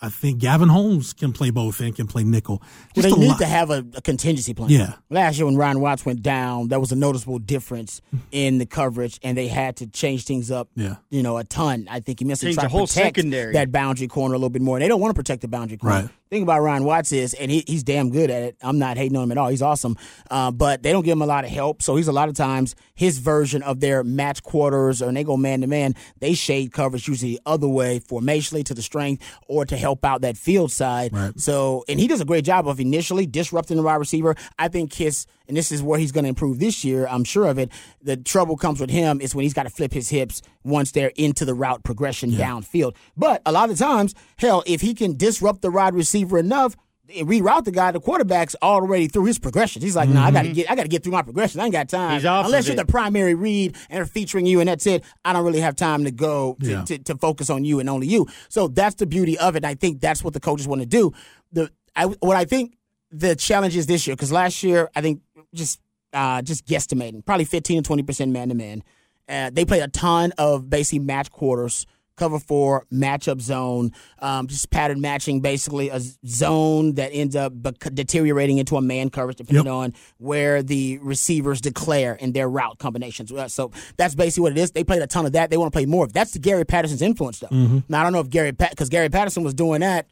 I think Gavin Holmes can play both and can play nickel. Just well, they need lot. to have a, a contingency plan. Yeah. Last year when Ryan Watts went down, there was a noticeable difference in the coverage, and they had to change things up yeah. you know, a ton. I think he missed to try the whole to protect secondary. that boundary corner a little bit more. They don't want to protect the boundary corner. Right. The thing about Ryan Watts is, and he, he's damn good at it. I'm not hating on him at all. He's awesome. Uh, but they don't give him a lot of help. So he's a lot of times his version of their match quarters, or when they go man-to-man, they shade coverage usually the other way, formationally to the strength or to help out that field side. Right. So, and he does a great job of initially disrupting the wide receiver. I think Kiss, and this is where he's going to improve this year, I'm sure of it, the trouble comes with him is when he's got to flip his hips once they're into the route progression yeah. downfield. But a lot of times, hell, if he can disrupt the wide receiver enough and reroute the guy, the quarterback's already through his progression. He's like, no, nah, mm-hmm. I gotta get I gotta get through my progression. I ain't got time. He's off Unless you're it. the primary read and they're featuring you and that's it. I don't really have time to go to, yeah. to, to focus on you and only you. So that's the beauty of it. And I think that's what the coaches want to do. The I, what I think the challenge is this year, because last year I think just uh, just guesstimating, probably fifteen to twenty percent man to man. They played a ton of basically match quarters cover four matchup zone, um, just pattern matching, basically a zone that ends up deteriorating into a man coverage depending yep. on where the receivers declare in their route combinations. So that's basically what it is. They played a ton of that. They want to play more. That's the Gary Patterson's influence, though. Mm-hmm. Now, I don't know if Gary Pat because Gary Patterson was doing that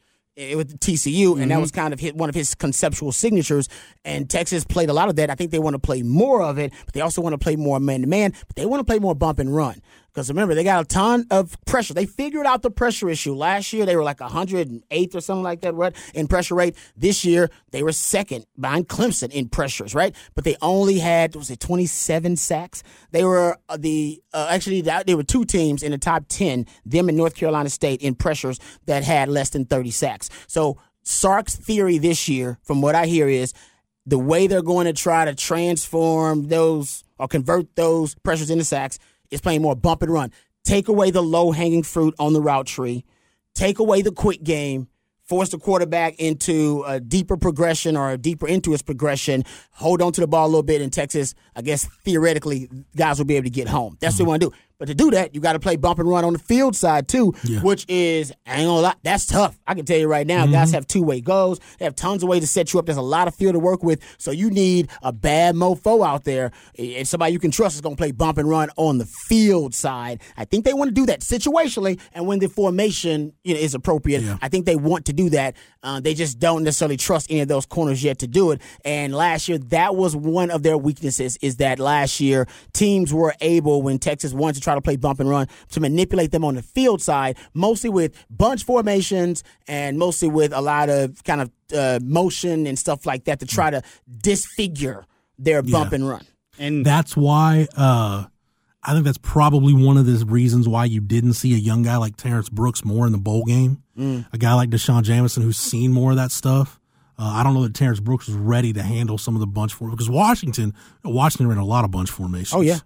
with T C U, and mm-hmm. that was kind of his, one of his conceptual signatures, and Texas played a lot of that. I think they want to play more of it, but they also want to play more man-to-man, but they want to play more bump and run. Because remember, they got a ton of pressure. They figured out the pressure issue. Last year, they were like one hundred eighth or something like that, right, in pressure rate. This year, they were second behind Clemson in pressures, right? But they only had, was it twenty-seven sacks? They were the, uh, actually, there were two teams in the top ten, them and North Carolina State, in pressures that had less than thirty sacks. So Sark's theory this year, from what I hear, is the way they're going to try to transform those or convert those pressures into sacks is playing more bump and run. Take away the low-hanging fruit on the route tree. Take away the quick game. Force the quarterback into a deeper progression or a deeper into his progression. Hold on to the ball a little bit in Texas. I guess, theoretically, guys will be able to get home. That's mm-hmm. what they want to do. But to do that, you got to play bump and run on the field side, too, yeah. which is, I ain't gonna lie, that's tough. I can tell you right now, mm-hmm. guys have two-way goals. They have tons of ways to set you up. There's a lot of field to work with, so you need a bad mofo out there and somebody you can trust is going to play bump and run on the field side. I think they want to do that situationally and when the formation you know, is appropriate. Yeah. I think they want to do that. Uh, they just don't necessarily trust any of those corners yet to do it. And last year, that was one of their weaknesses is that last year teams were able, when Texas wanted to try to play bump and run, to manipulate them on the field side, mostly with bunch formations and mostly with a lot of kind of uh, motion and stuff like that to try to disfigure their bump yeah. and run. And that's why uh, I think that's probably one of the reasons why you didn't see a young guy like Terrence Brooks more in the bowl game, mm. a guy like Deshaun Jamison who's seen more of that stuff. Uh, I don't know that Terrence Brooks was ready to handle some of the bunch formations because Washington, Washington ran a lot of bunch formations. Oh, yeah.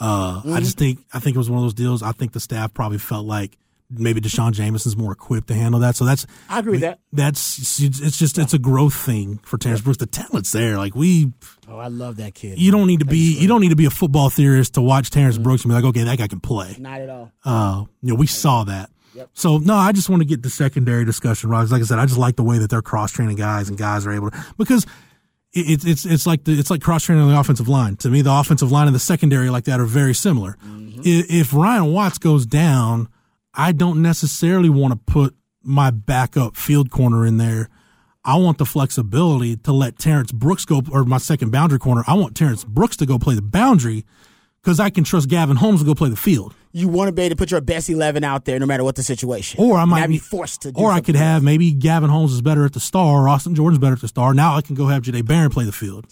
Uh, mm-hmm. I just think I think it was one of those deals. I think the staff probably felt like maybe Deshaun Jamison's more equipped to handle that. So that's I agree with that. That's it's just it's a growth thing for Terrence Brooks. The talent's there. Like we, oh, I love that kid. You man. don't need to be you don't need to be a football theorist to watch Terrence mm-hmm. Brooks and be like, okay, that guy can play. Not at all. Uh, you know, we saw that. Yep. So no, I just want to get the secondary discussion, Rob. Like I said, I just like the way that they're cross training guys and guys are able to because. It's it's it's like the, it's like cross training on the offensive line. To me, the offensive line and the secondary like that are very similar. Mm-hmm. If Ryan Watts goes down, I don't necessarily want to put my backup field corner in there. I want the flexibility to let Terrence Brooks go, or my second boundary corner. I want Terrence Brooks to go play the boundary because I can trust Gavin Holmes to go play the field. You want to be able to put your best eleven out there no matter what the situation. Or I might be forced to do Or I could have else. Maybe Gavin Holmes is better at the star, or Austin Jordan's better at the star. Now I can go have Jahdae Barron play the field.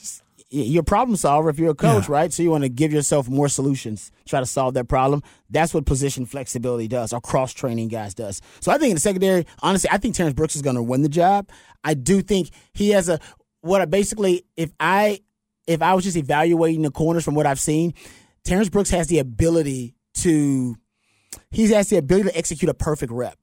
You're a problem solver if you're a coach, yeah. right? So you want to give yourself more solutions, try to solve that problem. That's what position flexibility does, or cross-training guys does. So I think in the secondary, honestly, I think Terrence Brooks is going to win the job. I do think he has a – what I basically – if I if I was just evaluating the corners from what I've seen, Terrence Brooks has the ability – to he's has the ability to execute a perfect rep.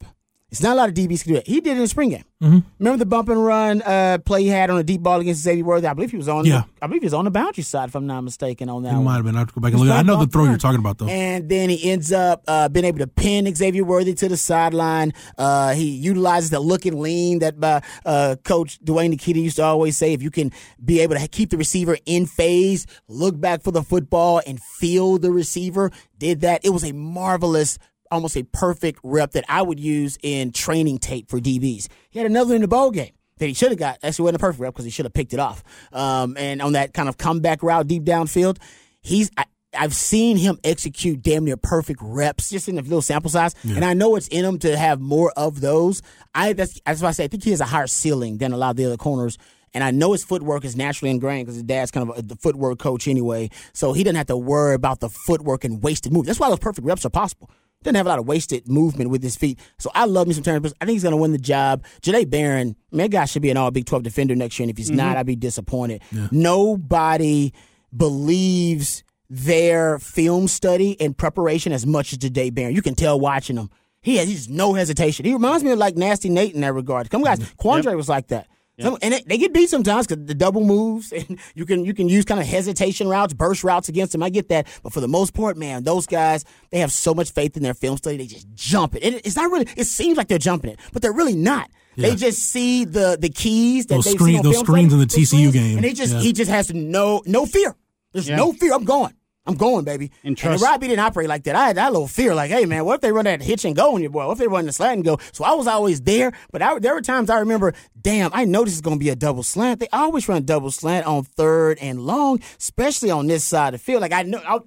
It's not a lot of D Bs can do that. He did it in the spring game. Mm-hmm. Remember the bump and run uh, play he had on a deep ball against Xavier Worthy? I believe he was on. Yeah. The, I believe he was on the boundary side, if I'm not mistaken. On that, he one. might have been. I have to go back and look. I know the throw run. You're talking about though. And then he ends up uh, being able to pin Xavier Worthy to the sideline. Uh, he utilizes the look and lean that by, uh, Coach Dwayne Nikita used to always say: if you can be able to keep the receiver in phase, look back for the football, and feel the receiver. Did that. It was a marvelous. Almost a perfect rep that I would use in training tape for D Bs. He had another in the bowl game that he should have got. Actually, wasn't a perfect rep because he should have picked it off. Um, and on that kind of comeback route deep downfield, he's I, I've seen him execute damn near perfect reps just in a little sample size. Yeah. And I know it's in him to have more of those. I that's, that's why I say I think he has a higher ceiling than a lot of the other corners. And I know his footwork is naturally ingrained because his dad's kind of a, the footwork coach anyway. So he doesn't have to worry about the footwork and wasted moves. That's why those perfect reps are possible. Doesn't have a lot of wasted movement with his feet. So I love me some Terrence Brooks. I think he's going to win the job. Jahdae Barron, man, that guy should be an all Big twelve defender next year. And if he's mm-hmm. not, I'd be disappointed. Yeah. Nobody believes their film study and preparation as much as Jahdae Barron. You can tell watching him. He has he's no hesitation. He reminds me of like Nasty Nate in that regard. Come guys, Keondre yep. was like that. Yeah. Some, and it, they get beat sometimes because the double moves, and you can you can use kind of hesitation routes, burst routes against them. I get that, but for the most part, man, those guys, they have so much faith in their film study, they just jump it. And it's not really. It seems like they're jumping it, but they're really not. Yeah. They just see the the keys that those they screen, see on those film screens study, in the T C U screens, game, and they just yeah. he just has no no fear. There's yeah. no fear. I'm going. I'm going, baby. And, trust. and Robbie didn't operate like that. I had that little fear, like, hey, man, what if they run that hitch and go on your boy? What if they run the slant and go? So I was always there, but I, there were times I remember, damn, I know this is going to be a double slant. They always run double slant on third and long, especially on this side of the field. Like, I know I,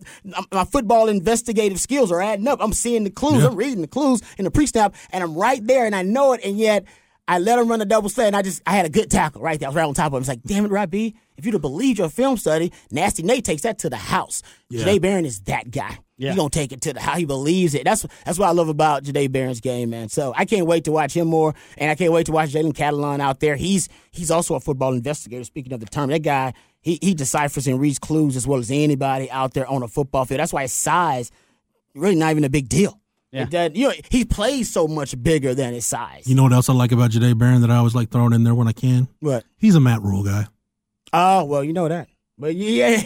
my football investigative skills are adding up. I'm seeing the clues. Yeah. I'm reading the clues in the pre-snap, and I'm right there, and I know it, and yet I let him run the double slant, and I just I had a good tackle right there. I was right on top of him. It's like, damn it, Robbie. If you'd have believed your film study, Nasty Nate takes that to the house. Yeah. Jahdae Barron is that guy. Yeah. He's going to take it to the house. He believes it. That's that's what I love about Jahdae Barron's game, man. So I can't wait to watch him more, and I can't wait to watch Jalen Catalon out there. He's he's also a football investigator, speaking of the term. That guy, he, he deciphers and reads clues as well as anybody out there on a football field. That's why his size really not even a big deal. Yeah. That, you know, he plays so much bigger than his size. You know what else I like about Jahdae Barron that I always like throwing in there when I can? What? He's a Matt Rule guy. Oh, well, you know that. But, yeah,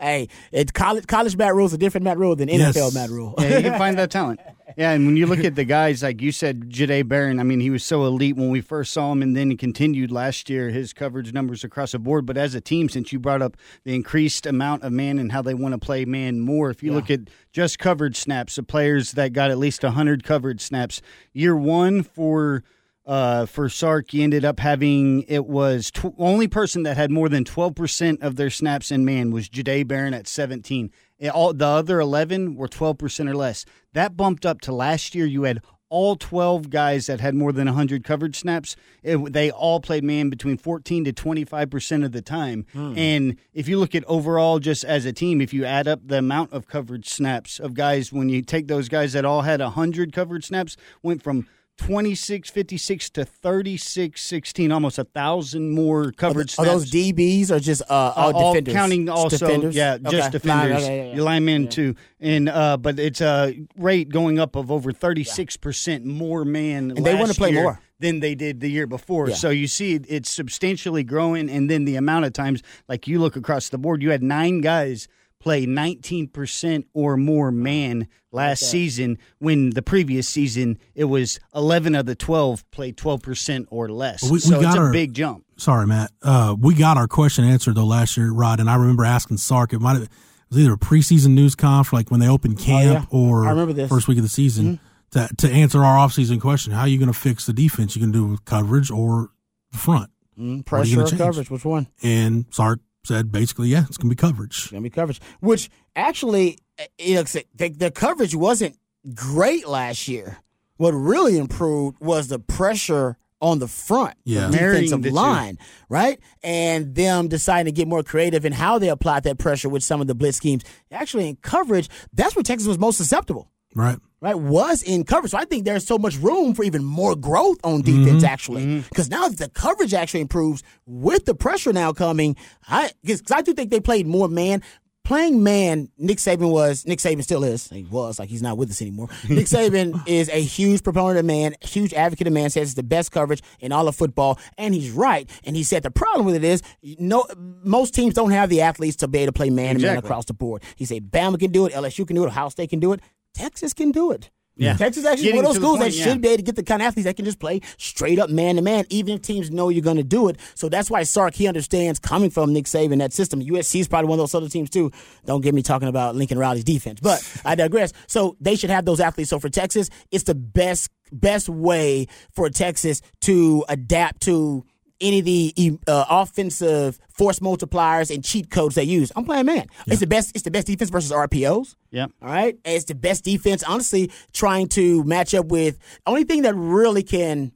hey, it, college college Matt Rule is a different Matt Rule than N F L yes. Matt Rule. Yeah, you can find that talent. Yeah, and when you look at the guys, like you said, Jahdae Barron, I mean, he was so elite when we first saw him, and then he continued last year, his coverage numbers across the board. But as a team, since you brought up the increased amount of man and how they want to play man more, if you yeah. look at just coverage snaps, the players that got at least one hundred coverage snaps, year one for – Uh, for Sark, he ended up having, it was tw- only person that had more than twelve percent of their snaps in man was Jahdae Barron at seventeen. It all, the other eleven were twelve percent or less. That bumped up to last year. You had all twelve guys that had more than one hundred coverage snaps. It, they all played man between fourteen to twenty-five percent of the time. Hmm. And if you look at overall just as a team, if you add up the amount of coverage snaps of guys, when you take those guys that all had one hundred coverage snaps, went from twenty-six fifty-six to thirty-six sixteen, almost a thousand more coverage snaps. Are those D Bs or just uh, all, uh, all defenders? Counting also, defenders? Yeah, okay. Just defenders. Okay, yeah, yeah. Your linemen yeah. too, and uh, but it's a rate going up of over thirty-six yeah. percent more man. And last they want to play year. more. Than they did the year before. Yeah. So you see it's substantially growing, and then the amount of times, like you look across the board, you had nine guys play nineteen percent or more man last okay. season, when the previous season it was eleven of the twelve played twelve percent or less. We, we so got it's a our, big jump. Sorry, Matt. Uh, we got our question answered, though, last year, Rod, and I remember asking Sark. It might have, it was either a preseason news conf, like when they opened camp oh, yeah. or first week of the season, mm-hmm. to, to answer our offseason question. How are you going to fix the defense? You can do with coverage or the front? Mm, pressure or coverage, which one? And Sark said basically, yeah, it's going to be coverage. It's going to be coverage, which actually, you know, the, the coverage wasn't great last year. What really improved was the pressure on the front, yeah. the defensive line, two. right? And them deciding to get more creative in how they applied that pressure with some of the blitz schemes. Actually, in coverage, that's where Texas was most susceptible. Right. Right, was in coverage. So I think there's so much room for even more growth on defense, mm-hmm. actually. Because mm-hmm. now the coverage actually improves with the pressure now coming. I Because I do think they played more man. Playing man, Nick Saban was, Nick Saban still is. He was, like he's not with us anymore. Nick Saban is a huge proponent of man, huge advocate of man, says it's the best coverage in all of football. And he's right. And he said the problem with it is no, most teams don't have the athletes to be able to play man exactly. and man across the board. He said Bama can do it, L S U can do it, Ohio State can do it. Texas can do it. Yeah. Texas actually is one of those schools that yeah. should be able to get the kind of athletes that can just play straight up man-to-man, even if teams know you're going to do it. So that's why Sark, he understands coming from Nick Saban, that system. U S C is probably one of those other teams, too. Don't get me talking about Lincoln Riley's defense. But I digress. So they should have those athletes. So for Texas, it's the best best way for Texas to adapt to any of the uh, offensive force multipliers and cheat codes they use. I'm playing man. Yeah. It's the best. It's the best defense versus R P Os. Yeah. All right. And it's the best defense. Honestly, trying to match up with only thing that really can,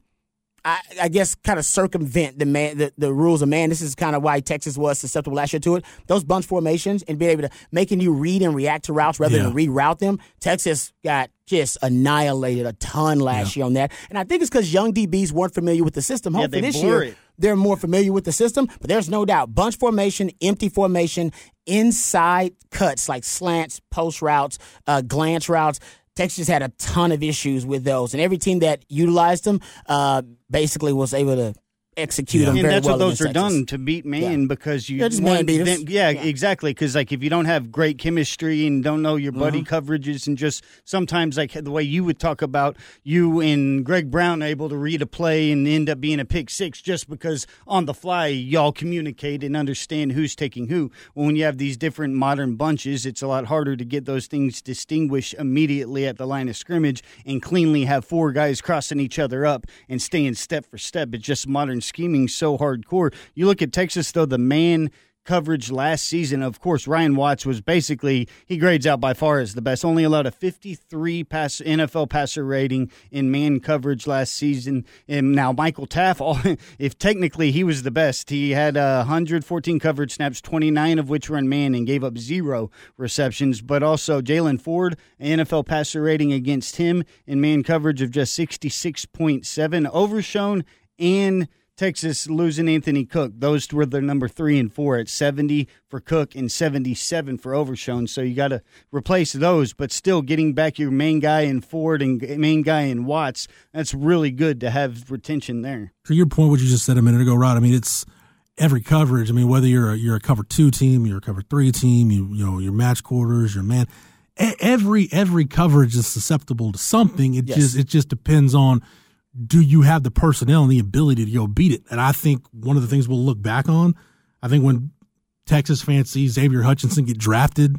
I, I guess, kind of circumvent the man, the, the rules of man. This is kind of why Texas was susceptible last year to it. Those bunch formations and being able to making you read and react to routes rather yeah. than reroute them. Texas got just annihilated a ton last yeah. year on that, and I think it's because young D Bs weren't familiar with the system. Hopefully yeah, this year. It. They're more familiar with the system, but there's no doubt. Bunch formation, empty formation, inside cuts like slants, post routes, uh, glance routes. Texas had a ton of issues with those, and every team that utilized them uh, basically was able to execute yeah. them and very well. And that's what those are Texas. Done to beat man yeah. because you just man beat them, yeah, yeah, exactly. Because like if you don't have great chemistry and don't know your buddy uh-huh. coverages and just sometimes like the way you would talk about you and Greg Brown able to read a play and end up being a pick six just because on the fly y'all communicate and understand who's taking who. Well, when you have these different modern bunches, it's a lot harder to get those things distinguished immediately at the line of scrimmage and cleanly have four guys crossing each other up and staying step for step. It's just modern scheming so hardcore. You look at Texas, though, the man coverage last season, of course, Ryan Watts was basically, he grades out by far as the best. Only allowed a fifty-three pass N F L passer rating in man coverage last season. And now Michael Taft, all, if technically he was the best, he had uh, one hundred fourteen coverage snaps, twenty-nine of which were in man and gave up zero receptions. But also Jaylon Ford, an N F L passer rating against him in man coverage of just sixty-six point seven. Overshown and Texas losing Anthony Cook. Those were the number three and four at seventy for Cook and seventy-seven for Overshown. So you got to replace those, but still getting back your main guy in Ford and main guy in Watts. That's really good to have retention there. To your point, what you just said a minute ago, Rod. I mean, it's every coverage. I mean, whether you're a, you're a cover two team, you're a cover three team, you you know your match quarters, your man. Every every coverage is susceptible to something. It yes. just it just depends on. Do you have the personnel and the ability to go beat it? And I think one of the things we'll look back on, I think when Texas fans see Xavier Hutchinson get drafted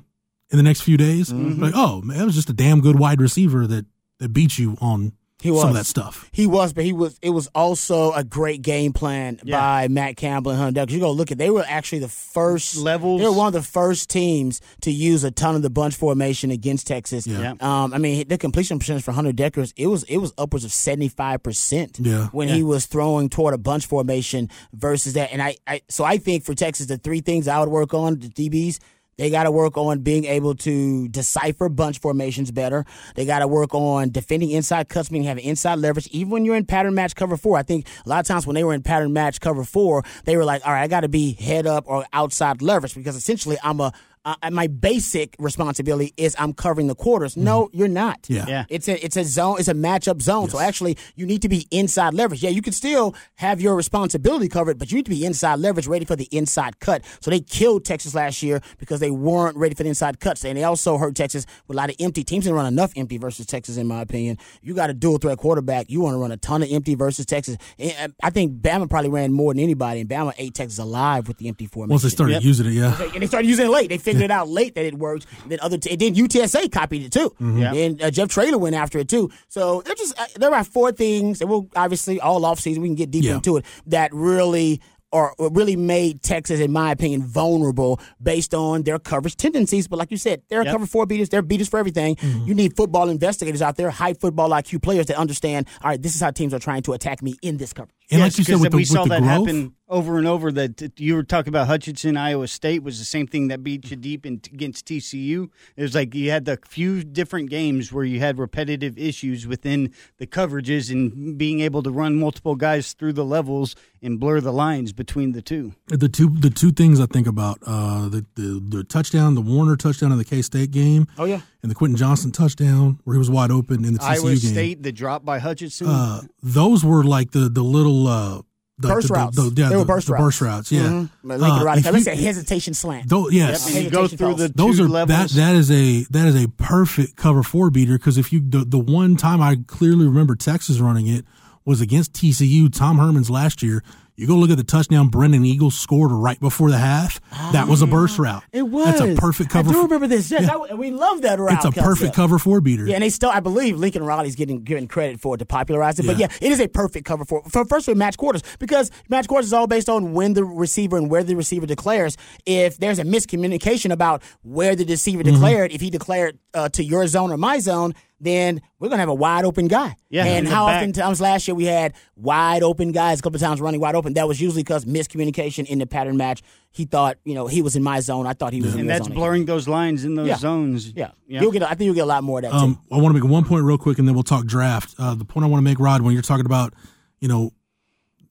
in the next few days, mm-hmm. like, oh, man, it was just a damn good wide receiver that, that beat you on he was. some of that stuff. He was, but he was. It was also a great game plan yeah. by Matt Campbell and Hyundai. Because you go look at, they were actually the first levels. They were one of the first teams to use a ton of the bunch formation against Texas. Yeah. yeah. Um. I mean, the completion percentage for Hunter Deckers, it was it was upwards of seventy-five percent yeah. when yeah. he was throwing toward a bunch formation versus that. And I, I, so I think for Texas, the three things I would work on the D Bs. They got to work on being able to decipher bunch formations better. They got to work on defending inside cuts, meaning having inside leverage. Even when you're in pattern match cover four, I think a lot of times when they were in pattern match cover four, they were like, all right, I got to be head up or outside leverage because essentially I'm a Uh, my basic responsibility is I'm covering the quarters. No, you're not. Yeah. yeah. It's a it's a zone, it's a matchup zone. Yes. So actually you need to be inside leverage. Yeah, you can still have your responsibility covered, but you need to be inside leverage ready for the inside cut. So they killed Texas last year because they weren't ready for the inside cuts. And they also hurt Texas with a lot of empty. Teams didn't run enough empty versus Texas, in my opinion. You got a dual threat quarterback. You want to run a ton of empty versus Texas. And I think Bama probably ran more than anybody, and Bama ate Texas alive with the empty formation. Once they started yep. using it, yeah. And they started using it late. They figured it out late that it worked. Then other t- then U T S A copied it too. Mm-hmm. Yeah. And uh, Jeff Traylor went after it too. So they're just uh, there are four things that we'll obviously all offseason we can get deep yeah. into it that really are really made Texas, in my opinion, vulnerable based on their coverage tendencies. But like you said, they're yep. cover four beaters. They're beaters for everything. Mm-hmm. You need football investigators out there, high football I Q players that understand. All right, this is how teams are trying to attack me in this coverage. And yes, like you said, with the, we with saw the that growth? happen. Over and over, that you were talking about Hutchinson, Iowa State was the same thing that beat you deep in, against T C U. It was like you had the few different games where you had repetitive issues within the coverages and being able to run multiple guys through the levels and blur the lines between the two. The two, the two things I think about uh, the, the the touchdown, the Warner touchdown in the K-State game. Oh yeah, and the Quentin Johnson touchdown where he was wide open in the T C U Iowa game. Iowa State, the drop by Hutchinson. Uh, those were like the the little. Uh, The, burst the, routes. The, the, yeah, they were the, burst, the routes. burst routes. Yeah. Mm-hmm. Uh, right. Let's say hesitation slant. Those, yes. Yep. And you go through the those two are, levels. That, that, is a, that is a perfect cover four beater because if you the, the one time I clearly remember Texas running it was against T C U, Tom Herman's last year. You go look at the touchdown Brendan Eagles scored right before the half. Oh, that was a burst route. It was. That's a perfect cover. I do remember this. Yes, yeah. I, we love that route. It's a concept. Perfect cover four beater. Yeah, and they still, I believe, Lincoln Riley's getting given credit for it to popularize it. Yeah. But yeah, it is a perfect cover four. For first for match quarters, because match quarters is all based on when the receiver and where the receiver declares. If there's a miscommunication about where the receiver mm-hmm. declared, if he declared uh, to your zone or my zone, then we're going to have a wide-open guy. Yeah, and how back. often times last year we had wide-open guys a couple of times running wide open. That was usually because miscommunication in the pattern match. He thought, you know, he was in my zone. I thought he was yeah. in my zone. And that's blurring again. those lines in those yeah. zones. Yeah. yeah. You'll get, I think you'll get a lot more of that, um, too. I want to make one point real quick, and then we'll talk draft. Uh, the point I want to make, Rod, when you're talking about, you know,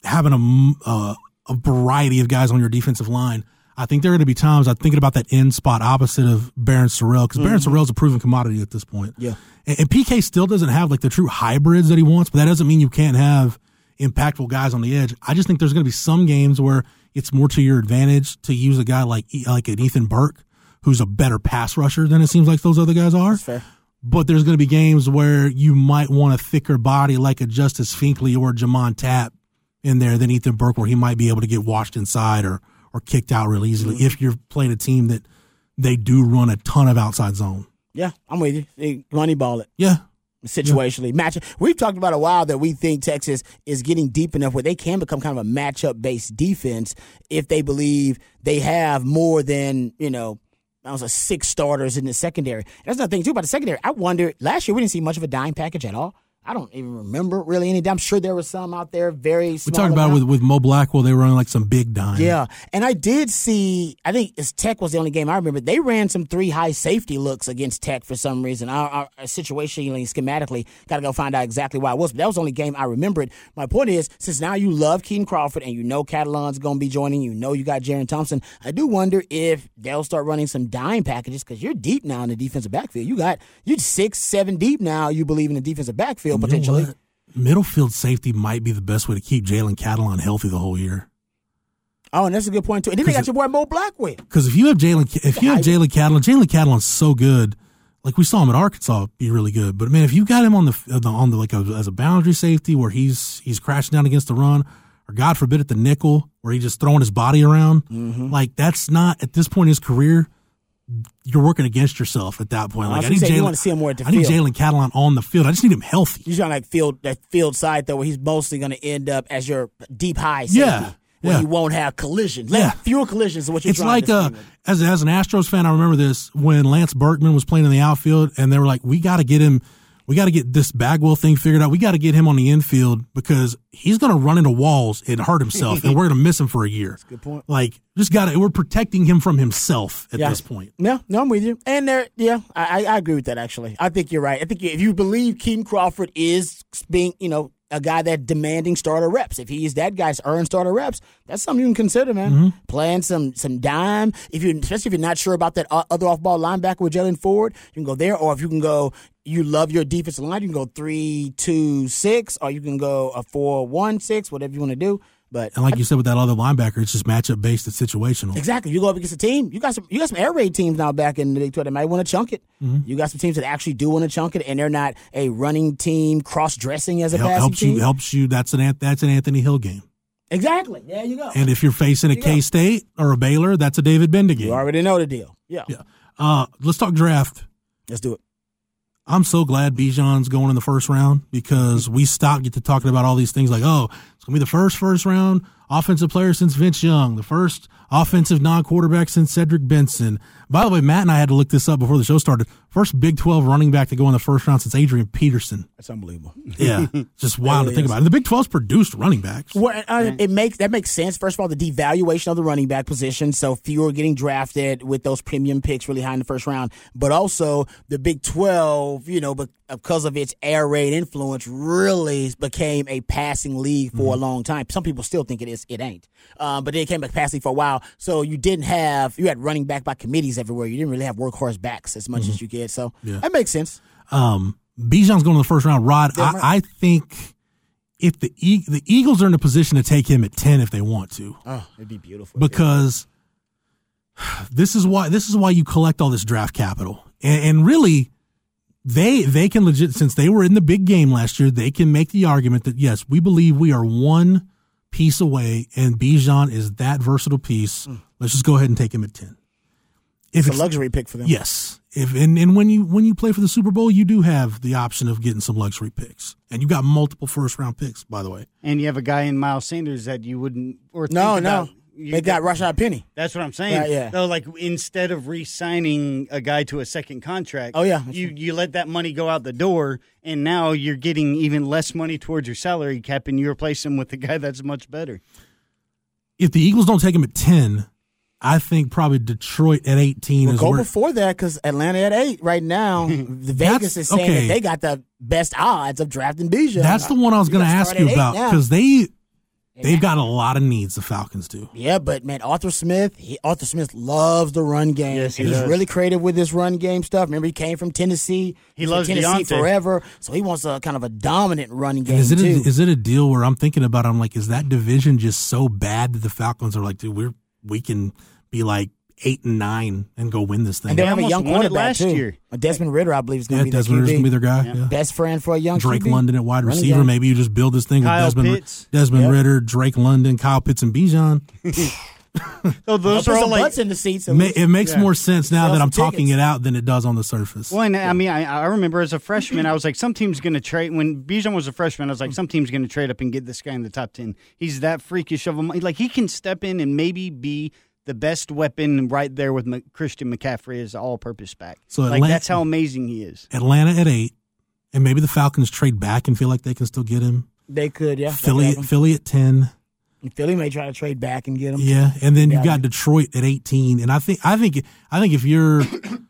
having a, uh, a variety of guys on your defensive line, I think there are going to be times I'm thinking about that end spot opposite of Baron Sorrell because mm-hmm. Baron Sorrell's a proven commodity at this point. Yeah, and, and P K still doesn't have like the true hybrids that he wants, but that doesn't mean you can't have impactful guys on the edge. I just think there's going to be some games where it's more to your advantage to use a guy like like an Ethan Burke, who's a better pass rusher than it seems like those other guys are. That's fair. But there's going to be games where you might want a thicker body like a Justice Finkley or Jamon Tapp in there than Ethan Burke, where he might be able to get washed inside or or kicked out really easily mm-hmm. if you're playing a team that they do run a ton of outside zone. Yeah, I'm with you. They money ball it. Yeah. Situationally. Yeah. Matchup. We've talked about a while that we think Texas is getting deep enough where they can become kind of a matchup-based defense if they believe they have more than, you know, I was a six starters in the secondary. That's another thing, too, about the secondary. I wonder, last year we didn't see much of a dime package at all. I don't even remember really any dime. I'm sure there was some out there, very small. We talked about it with, with Mo Blackwell. They were running like some big dime. Yeah, and I did see, I think Tech was the only game I remember. They ran some three high safety looks against Tech for some reason. Our, our, situationally, schematically, got to go find out exactly why it was. But that was the only game I remembered. My point is, since now you love Keaton Crawford and you know Catalon's going to be joining, you know you got Jerrin Thompson, I do wonder if they'll start running some dime packages because you're deep now in the defensive backfield. You got, you're six, seven deep now, you believe in the defensive backfield. Potentially, you know, middle field safety might be the best way to keep Jalen Catalon healthy the whole year. Oh, and that's a good point too. And then they got if, your boy Mo Blackwell. Because if you have Jalen, if the you have Jalen Catalon, Jalen Catalon's so good. Like we saw him at Arkansas be really good. But man, if you got him on the on the like a, as a boundary safety where he's he's crashing down against the run, or God forbid at the nickel where he's just throwing his body around, mm-hmm. like that's not at this point in his career. You're working against yourself at that point. Like I, I need Jaylon Catalon on the field. I just need him healthy. You're trying like field that field side though, where he's mostly going to end up as your deep high safety. Yeah, where yeah. you won't have collisions. Yeah. fewer collisions is what you're it's trying like to uh, do. As as an Astros fan, I remember this when Lance Berkman was playing in the outfield, and they were like, "We got to get him. We got to get this Bagwell thing figured out. We got to get him on the infield because he's going to run into walls and hurt himself, and we're going to miss him for a year." That's a good point. Like, just got to, we're protecting him from himself at yeah. this point. No, no, I'm with you. And there, yeah, I, I agree with that, actually. I think you're right. I think if you believe Keaton Crawford is being, you know, a guy that demanding starter reps. If he's that guy's earned starter reps, that's something you can consider, man. Mm-hmm. Playing some some dime. If you, especially if you're not sure about that other off-ball linebacker with Jaylon Ford, you can go there. Or if you can go, you love your defensive line, you can go three, two, six, or you can go a four, one, six, whatever you want to do. But and like I, you said with that other linebacker, it's just matchup based and situational. Exactly. You go up against a team. You got some. You got some air raid teams now back in the Big twelve that might want to chunk it. Mm-hmm. You got some teams that actually do want to chunk it, and they're not a running team cross dressing as a Hel- passing helps team. You, helps you. That's an that's an Anthony Hill game. Exactly. There you go. And if you're facing a you K-State go. or a Baylor, that's a David Benda game. You already know the deal. Yeah. Yeah. Uh, let's talk draft. Let's do it. I'm so glad Bijan's going in the first round because we stopped get to talking about all these things like, oh, it's going to be the first first round offensive player since Vince Young, the first offensive non-quarterback since Cedric Benson. By the way, Matt and I had to look this up before the show started. First Big twelve running back to go in the first round since Adrian Peterson. That's unbelievable. Yeah, just wild really to think is. about. And the Big twelve's produced running backs. Well, uh, it makes that makes sense. First of all, the devaluation of the running back position, so fewer getting drafted with those premium picks really high in the first round. But also, the Big twelve, you know, because of its air raid influence, really became a passing league for mm-hmm. a long time. Some people still think it is. It ain't. Um, but then it came back passing for a while, so you didn't have – you had running back by committees everywhere. You didn't really have workhorse backs as much mm-hmm. as you get. So yeah. that makes sense. Um, Bijan's going to the first round. Rod, I, I think if the e- the Eagles are in a position to take him at ten if they want to. Oh, it'd be beautiful. Because this is why this is why you collect all this draft capital. And, and really, they they can legit – since they were in the big game last year, they can make the argument that, yes, we believe we are one piece away, and Bijan is that versatile piece. Mm. Let's just go ahead and take him at ten. If it's, it's a luxury pick for them. Yes. If and, and when you when you play for the Super Bowl, you do have the option of getting some luxury picks. And you got multiple first-round picks, by the way. And you have a guy in Miles Sanders that you wouldn't or think No, about. no. You they got, got Rashad Penny. That's what I'm saying. Right, yeah. So, like, instead of re-signing a guy to a second contract, oh, yeah. you, you let that money go out the door, and now you're getting even less money towards your salary cap, and you replace him with a guy that's much better. If the Eagles don't take him at ten, I think probably Detroit at eighteen. We'll is go where, before that because Atlanta at eight right now. The Vegas is saying okay. that they got the best odds of drafting Bijan. That's the one I was going to ask you about because they – They've got a lot of needs, the Falcons do. Yeah, but, man, Arthur Smith, he, Arthur Smith loves the run game. Yes, he He's does. really creative with this run game stuff. Remember, he came from Tennessee. He He's loves Tennessee Deontay. forever, so he wants a kind of a dominant run game, is it too. A, is it a deal where I'm thinking about it, I'm like, is that division just so bad that the Falcons are like, dude, we're, we can be like, eight and nine and go win this thing. And they, they have a young quarterback last too. year. Desmond Ridder, I believe, is going to yeah, be the Desmond Ridder's going to be their guy. Yeah. Yeah. Best friend for a young Drake Q B. London at wide receiver. Maybe you just build this thing Kyle with Desmond Pitts. Desmond yep. Ridder, Drake London, Kyle Pitts, and Bijan. So those They'll are all like butts in the seats. Ma- it makes yeah. more sense now that I'm tickets. talking it out than it does on the surface. Well, and yeah. I mean, I, I remember as a freshman, I was like, some team's going to trade. When Bijan was a freshman, I was like, some team's going to trade up and get this guy in the top ten. He's that freakish of a like he can step in and maybe be. The best weapon right there with M- Christian McCaffrey is the all-purpose back. So Atlanta, like that's how amazing he is. Atlanta at eight, and maybe the Falcons trade back and feel like they can still get him. They could, yeah. Philly, Philly at ten. And Philly may try to trade back and get him. Yeah, and then yeah, you've got Detroit at eighteen. And I think, I think, I think if you're,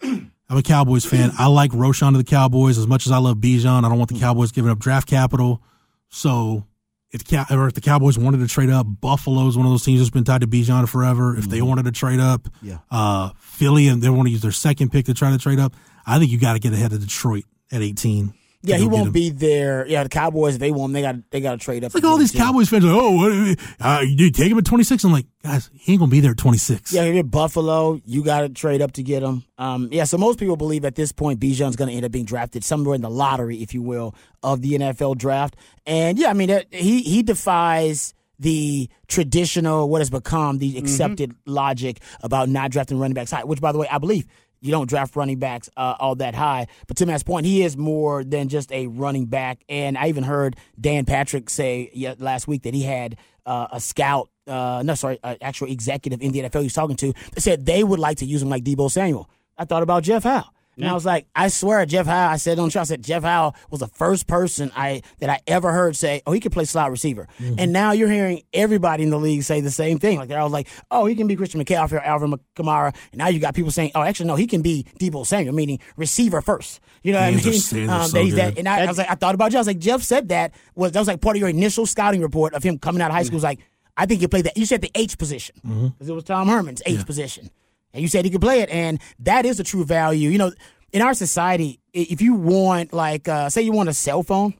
I'm a Cowboys fan. I like Roshan to the Cowboys as much as I love Bijan. I don't want the Cowboys giving up draft capital. So. If, or if the Cowboys wanted to trade up, Buffalo's one of those teams that's been tied to Bijan forever. If mm-hmm. they wanted to trade up, yeah. uh, Philly, and they want to use their second pick to try to trade up, I think you got to get ahead of Detroit at eighteen. Yeah, he won't be there. Yeah, the Cowboys, they want him. They got they got to trade up. It's like all these Jim. Cowboys fans are like, oh, what, uh, dude, take him at twenty-six. I'm like, guys, he ain't going to be there at twenty-six. Yeah, if you're Buffalo, you got to trade up to get him. Um, yeah, so most people believe at this point Bijan's going to end up being drafted somewhere in the lottery, if you will, of the N F L draft. And, yeah, I mean, that, he, he defies the traditional, what has become the accepted mm-hmm. logic about not drafting running backs high, which, by the way, I believe you don't draft running backs uh, all that high. But to Matt's point, he is more than just a running back. And I even heard Dan Patrick say last week that he had uh, a scout, uh, no, sorry, an actual executive in the N F L he was talking to that said they would like to use him like Deebo Samuel. I thought about Jeff Howe. And yeah. I was like, I swear, Jeff Howe, I said on the show, I said, Jeff Howe was the first person I that I ever heard say, oh, he can play slot receiver. Mm-hmm. And now you're hearing everybody in the league say the same thing. Like, I was like, oh, he can be Christian McCaffrey or Alvin Kamara. And now you got people saying, oh, actually, no, he can be Deebo Samuel, meaning receiver first. You know what These I mean? Sins, um, so that, and I, I was like, I thought about you. I was like, Jeff said that. was That was like part of your initial scouting report of him coming out of high school. It was like, I think you play that. You said the H position because mm-hmm. it was Tom Herman's H yeah. position. And you said he could play it, and that is the true value. You know, in our society, if you want, like, uh, say you want a cell phone,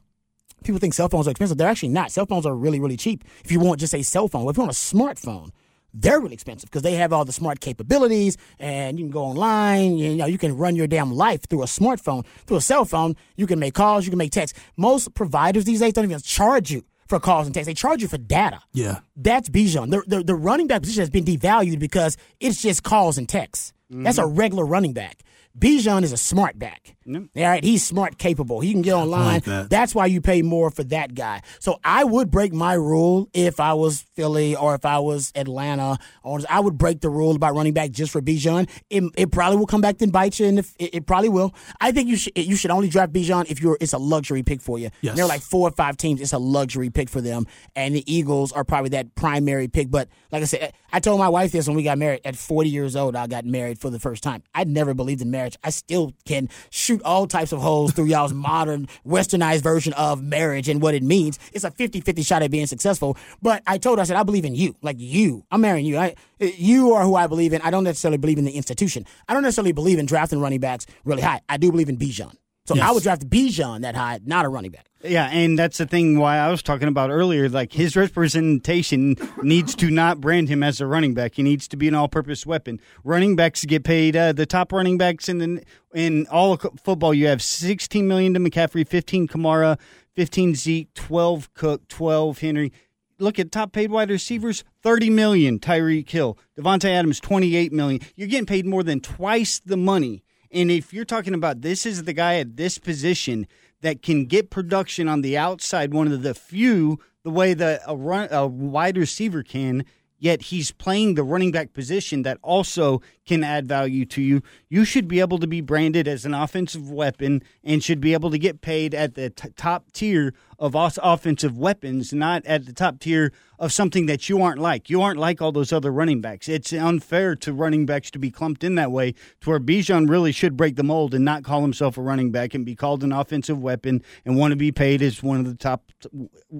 people think cell phones are expensive. They're actually not. Cell phones are really, really cheap. If you want just a cell phone, well, if you want a smartphone, they're really expensive because they have all the smart capabilities, and you can go online. You know, you can run your damn life through a smartphone. Through a cell phone, you can make calls, you can make texts. Most providers these days don't even charge you for calls and texts. They charge you for data. Yeah. That's Bijan. The, the, the running back position has been devalued because it's just calls and texts. Mm-hmm. That's a regular running back. Bijan is a smart back. Mm-hmm. All right, he's smart, capable. He can get online. Like that. That's why you pay more for that guy. So I would break my rule if I was Philly or if I was Atlanta. Or I would break the rule about running back just for Bijan. It, it probably will come back and bite you, and if, it, it probably will. I think you should you should only draft Bijan if you're it's a luxury pick for you. Yes. There are like four or five teams. It's a luxury pick for them, and the Eagles are probably that primary pick. But like I said, I told my wife this when we got married. At forty years old, I got married for the first time. I never believed in marriage. I still can shoot all types of holes through y'all's modern westernized version of marriage and what it means. It's a fifty-fifty shot at being successful. But I told her, I said, I believe in you. Like you. I'm marrying you. I, you are who I believe in. I don't necessarily believe in the institution. I don't necessarily believe in drafting running backs really high. I do believe in Bijan. So yes. I would draft Bijan that high, not a running back. Yeah, and that's the thing why I was talking about earlier. Like, his representation needs to not brand him as a running back. He needs to be an all-purpose weapon. Running backs get paid. Uh, the top running backs in the in all of football, you have sixteen million dollars to McCaffrey, fifteen Kamara, fifteen Zeke, twelve Cook, twelve Henry. Look at top-paid wide receivers, thirty million dollars Tyreek Hill. Devontae Adams, twenty-eight million dollars. You're getting paid more than twice the money. And if you're talking about this is the guy at this position that can get production on the outside, one of the few, the way that a, run, a wide receiver can, yet he's playing the running back position that also can add value to you, you should be able to be branded as an offensive weapon and should be able to get paid at the t- top tier of os- offensive weapons, not at the top tier of something that you aren't like. You aren't like all those other running backs. It's unfair to running backs to be clumped in that way, to where Bijan really should break the mold and not call himself a running back and be called an offensive weapon and want to be paid as one of the top t-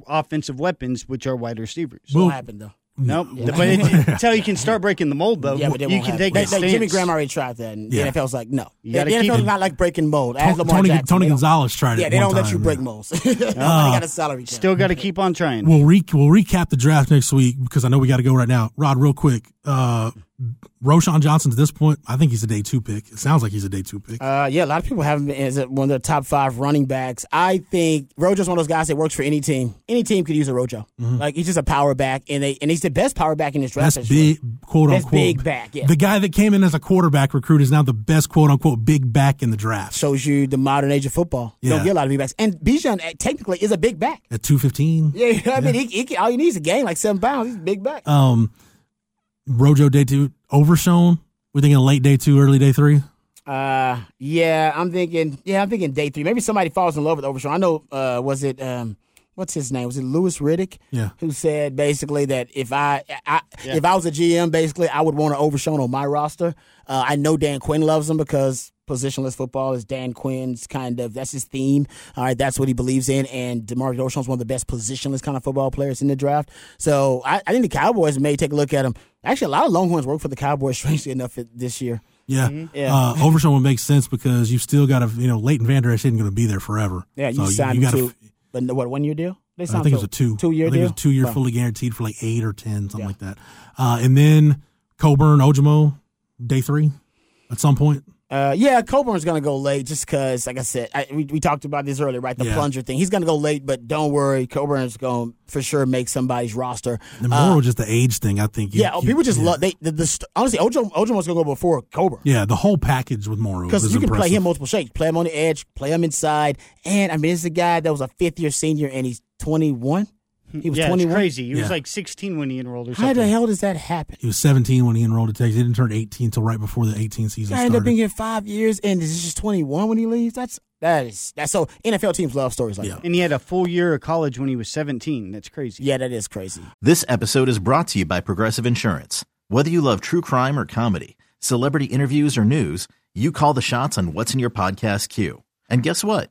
offensive weapons, which are wide receivers. What so happened, though? Nope. Yeah. But it, until you can start breaking the mold, though, yeah, but you can take that. Like, Jimmy Graham already tried that, and yeah. the N F L's like, no. You the N F L's not like breaking mold. As Tony, Lamar Jackson, Tony Gonzalez tried it. Yeah, they don't time, let you break yeah. molds. uh, Nobody got a salary cap. Still got to keep on trying. We'll, re- we'll recap the draft next week because I know we got to go right now. Rod, real quick. Uh, Roshan Johnson, at this point, I think he's a day two pick. It sounds like he's a day two pick. Uh, yeah, a lot of people have him as one of the top five running backs. I think Rojo's one of those guys that works for any team. Any team could use a Rojo. Mm-hmm. Like, he's just a power back, and they and he's the best power back in this draft. That's big, quote unquote. That's big back, yeah. The guy that came in as a quarterback recruit is now the best, quote unquote, big back in the draft. Shows you the modern age of football. You yeah. don't get a lot of big backs. And Bijan technically is a big back. At two fifteen. Yeah, I yeah. mean, he, he, all you need is a game, like seven pounds. He's a big back. Um, Rojo day two, Overshown. We're thinking late day two, early day three. Uh, yeah, I'm thinking. Yeah, I'm thinking day three. Maybe somebody falls in love with Overshown. I know. Uh, was it um, what's his name? Was it Lewis Riddick? Yeah. Who said basically that if I, I yeah. if I was a G M, basically I would want an Overshown on my roster. Uh, I know Dan Quinn loves him because positionless football is Dan Quinn's kind of, that's his theme. All right, that's what he believes in. And DeMarvion Overshown's one of the best positionless kind of football players in the draft. So I, I think the Cowboys may take a look at him. Actually, a lot of Longhorns work for the Cowboys, strangely enough, this year. Yeah, mm-hmm. yeah. Uh, Overshown would make sense because you've still got to, you know, Leighton Vander Esch isn't going to be there forever. Yeah, you so signed you, you to, but what, one year deal? They signed I think it was a two. Two year deal? I think deal? It was a two year oh. fully guaranteed for like eight or ten, something yeah. like that. Uh, and then Coburn, Ojimo, day three at some point. Uh, yeah, Coburn's going to go late just because, like I said, I, we, we talked about this earlier, right? The yeah. plunger thing. He's going to go late, but don't worry. Coburn's going to for sure make somebody's roster. The more uh, just the age thing, I think. You, yeah, you, people just yeah. love they, – the, the, honestly, Ojo Ojomo's going to go before Coburn. Yeah, the whole package with Morrow is impressive. Because you can play him multiple shapes. Play him on the edge, play him inside. And, I mean, this is a guy that was a fifth-year senior, and he's twenty-one. He was yeah, twenty-one. It's crazy. He yeah. was like sixteen when he enrolled or something. How the hell does that happen? He was seventeen when he enrolled at Texas. He didn't turn eighteen until right before the eighteen season started. He ended up being here five years, and is just twenty-one when he leaves? That's that is that's so N F L teams love stories like yeah. that. And he had a full year of college when he was seventeen. That's crazy. Yeah, that is crazy. This episode is brought to you by Progressive Insurance. Whether you love true crime or comedy, celebrity interviews or news, you call the shots on what's in your podcast queue. And guess what?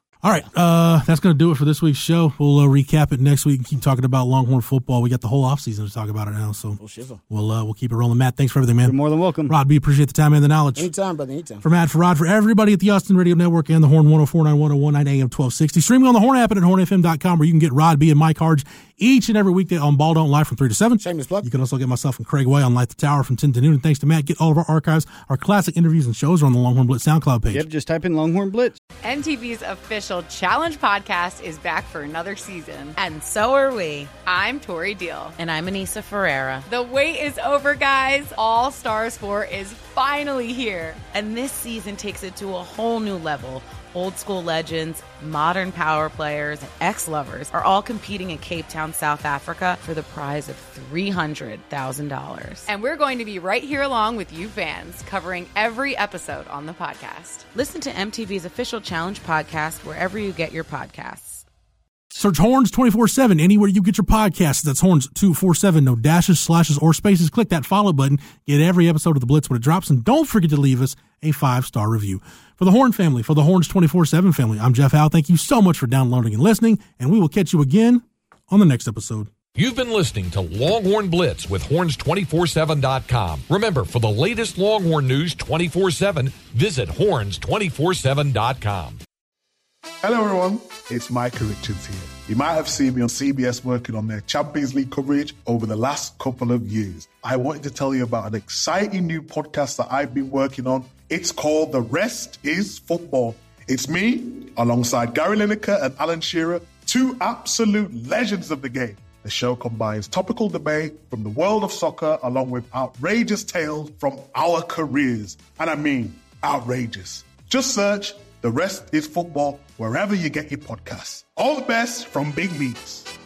All right, uh, that's going to do it for this week's show. We'll uh, recap it next week and keep talking about Longhorn football. We got the whole offseason to talk about it now, so we'll uh, we'll keep it rolling. Matt, thanks for everything, man. You're more than welcome. Rod, we appreciate the time and the knowledge. Anytime, brother, anytime. For Matt, for Rod, for everybody at the Austin Radio Network and the Horn one oh four point nine, one oh one nine A M twelve sixty. Streaming on the Horn app and at horn f m dot com, where you can get Rod B and Mike Harge each and every weekday on Ball Don't Lie from three to seven. Shameless plug. You can also get myself and Craig Way on Light the Tower from ten to noon. And thanks to Matt, get all of our archives. Our classic interviews and shows are on the Longhorn Blitz SoundCloud page. Yep, just type in Longhorn Blitz. M T V's official Challenge podcast is back for another season. And so are we. I'm Tori Deal. And I'm Anissa Ferreira. The wait is over, guys. All Stars four is finally here. And this season takes it to a whole new level. Old school legends, modern power players, and ex-lovers are all competing in Cape Town, South Africa for the prize of three hundred thousand dollars. And we're going to be right here along with you fans, covering every episode on the podcast. Listen to M T V's official Challenge podcast wherever you get your podcasts. Search Horns twenty-four seven anywhere you get your podcasts. That's Horns two forty-seven, no dashes, slashes, or spaces. Click that follow button. Get every episode of The Blitz when it drops. And don't forget to leave us a five-star review. For the Horn family, for the Horns twenty-four seven family, I'm Jeff Howe. Thank you so much for downloading and listening. And we will catch you again on the next episode. You've been listening to Longhorn Blitz with horns two forty-seven dot com. Remember, for the latest Longhorn news twenty-four seven, visit horns two forty-seven dot com. Hello everyone, it's Micah Richards here. You might have seen me on C B S working on their Champions League coverage over the last couple of years. I wanted to tell you about an exciting new podcast that I've been working on. It's called The Rest is Football. It's me, alongside Gary Lineker and Alan Shearer, two absolute legends of the game. The show combines topical debate from the world of soccer along with outrageous tales from our careers. And I mean, outrageous. Just search The Rest is Football wherever you get your podcasts. All the best from Big Meats.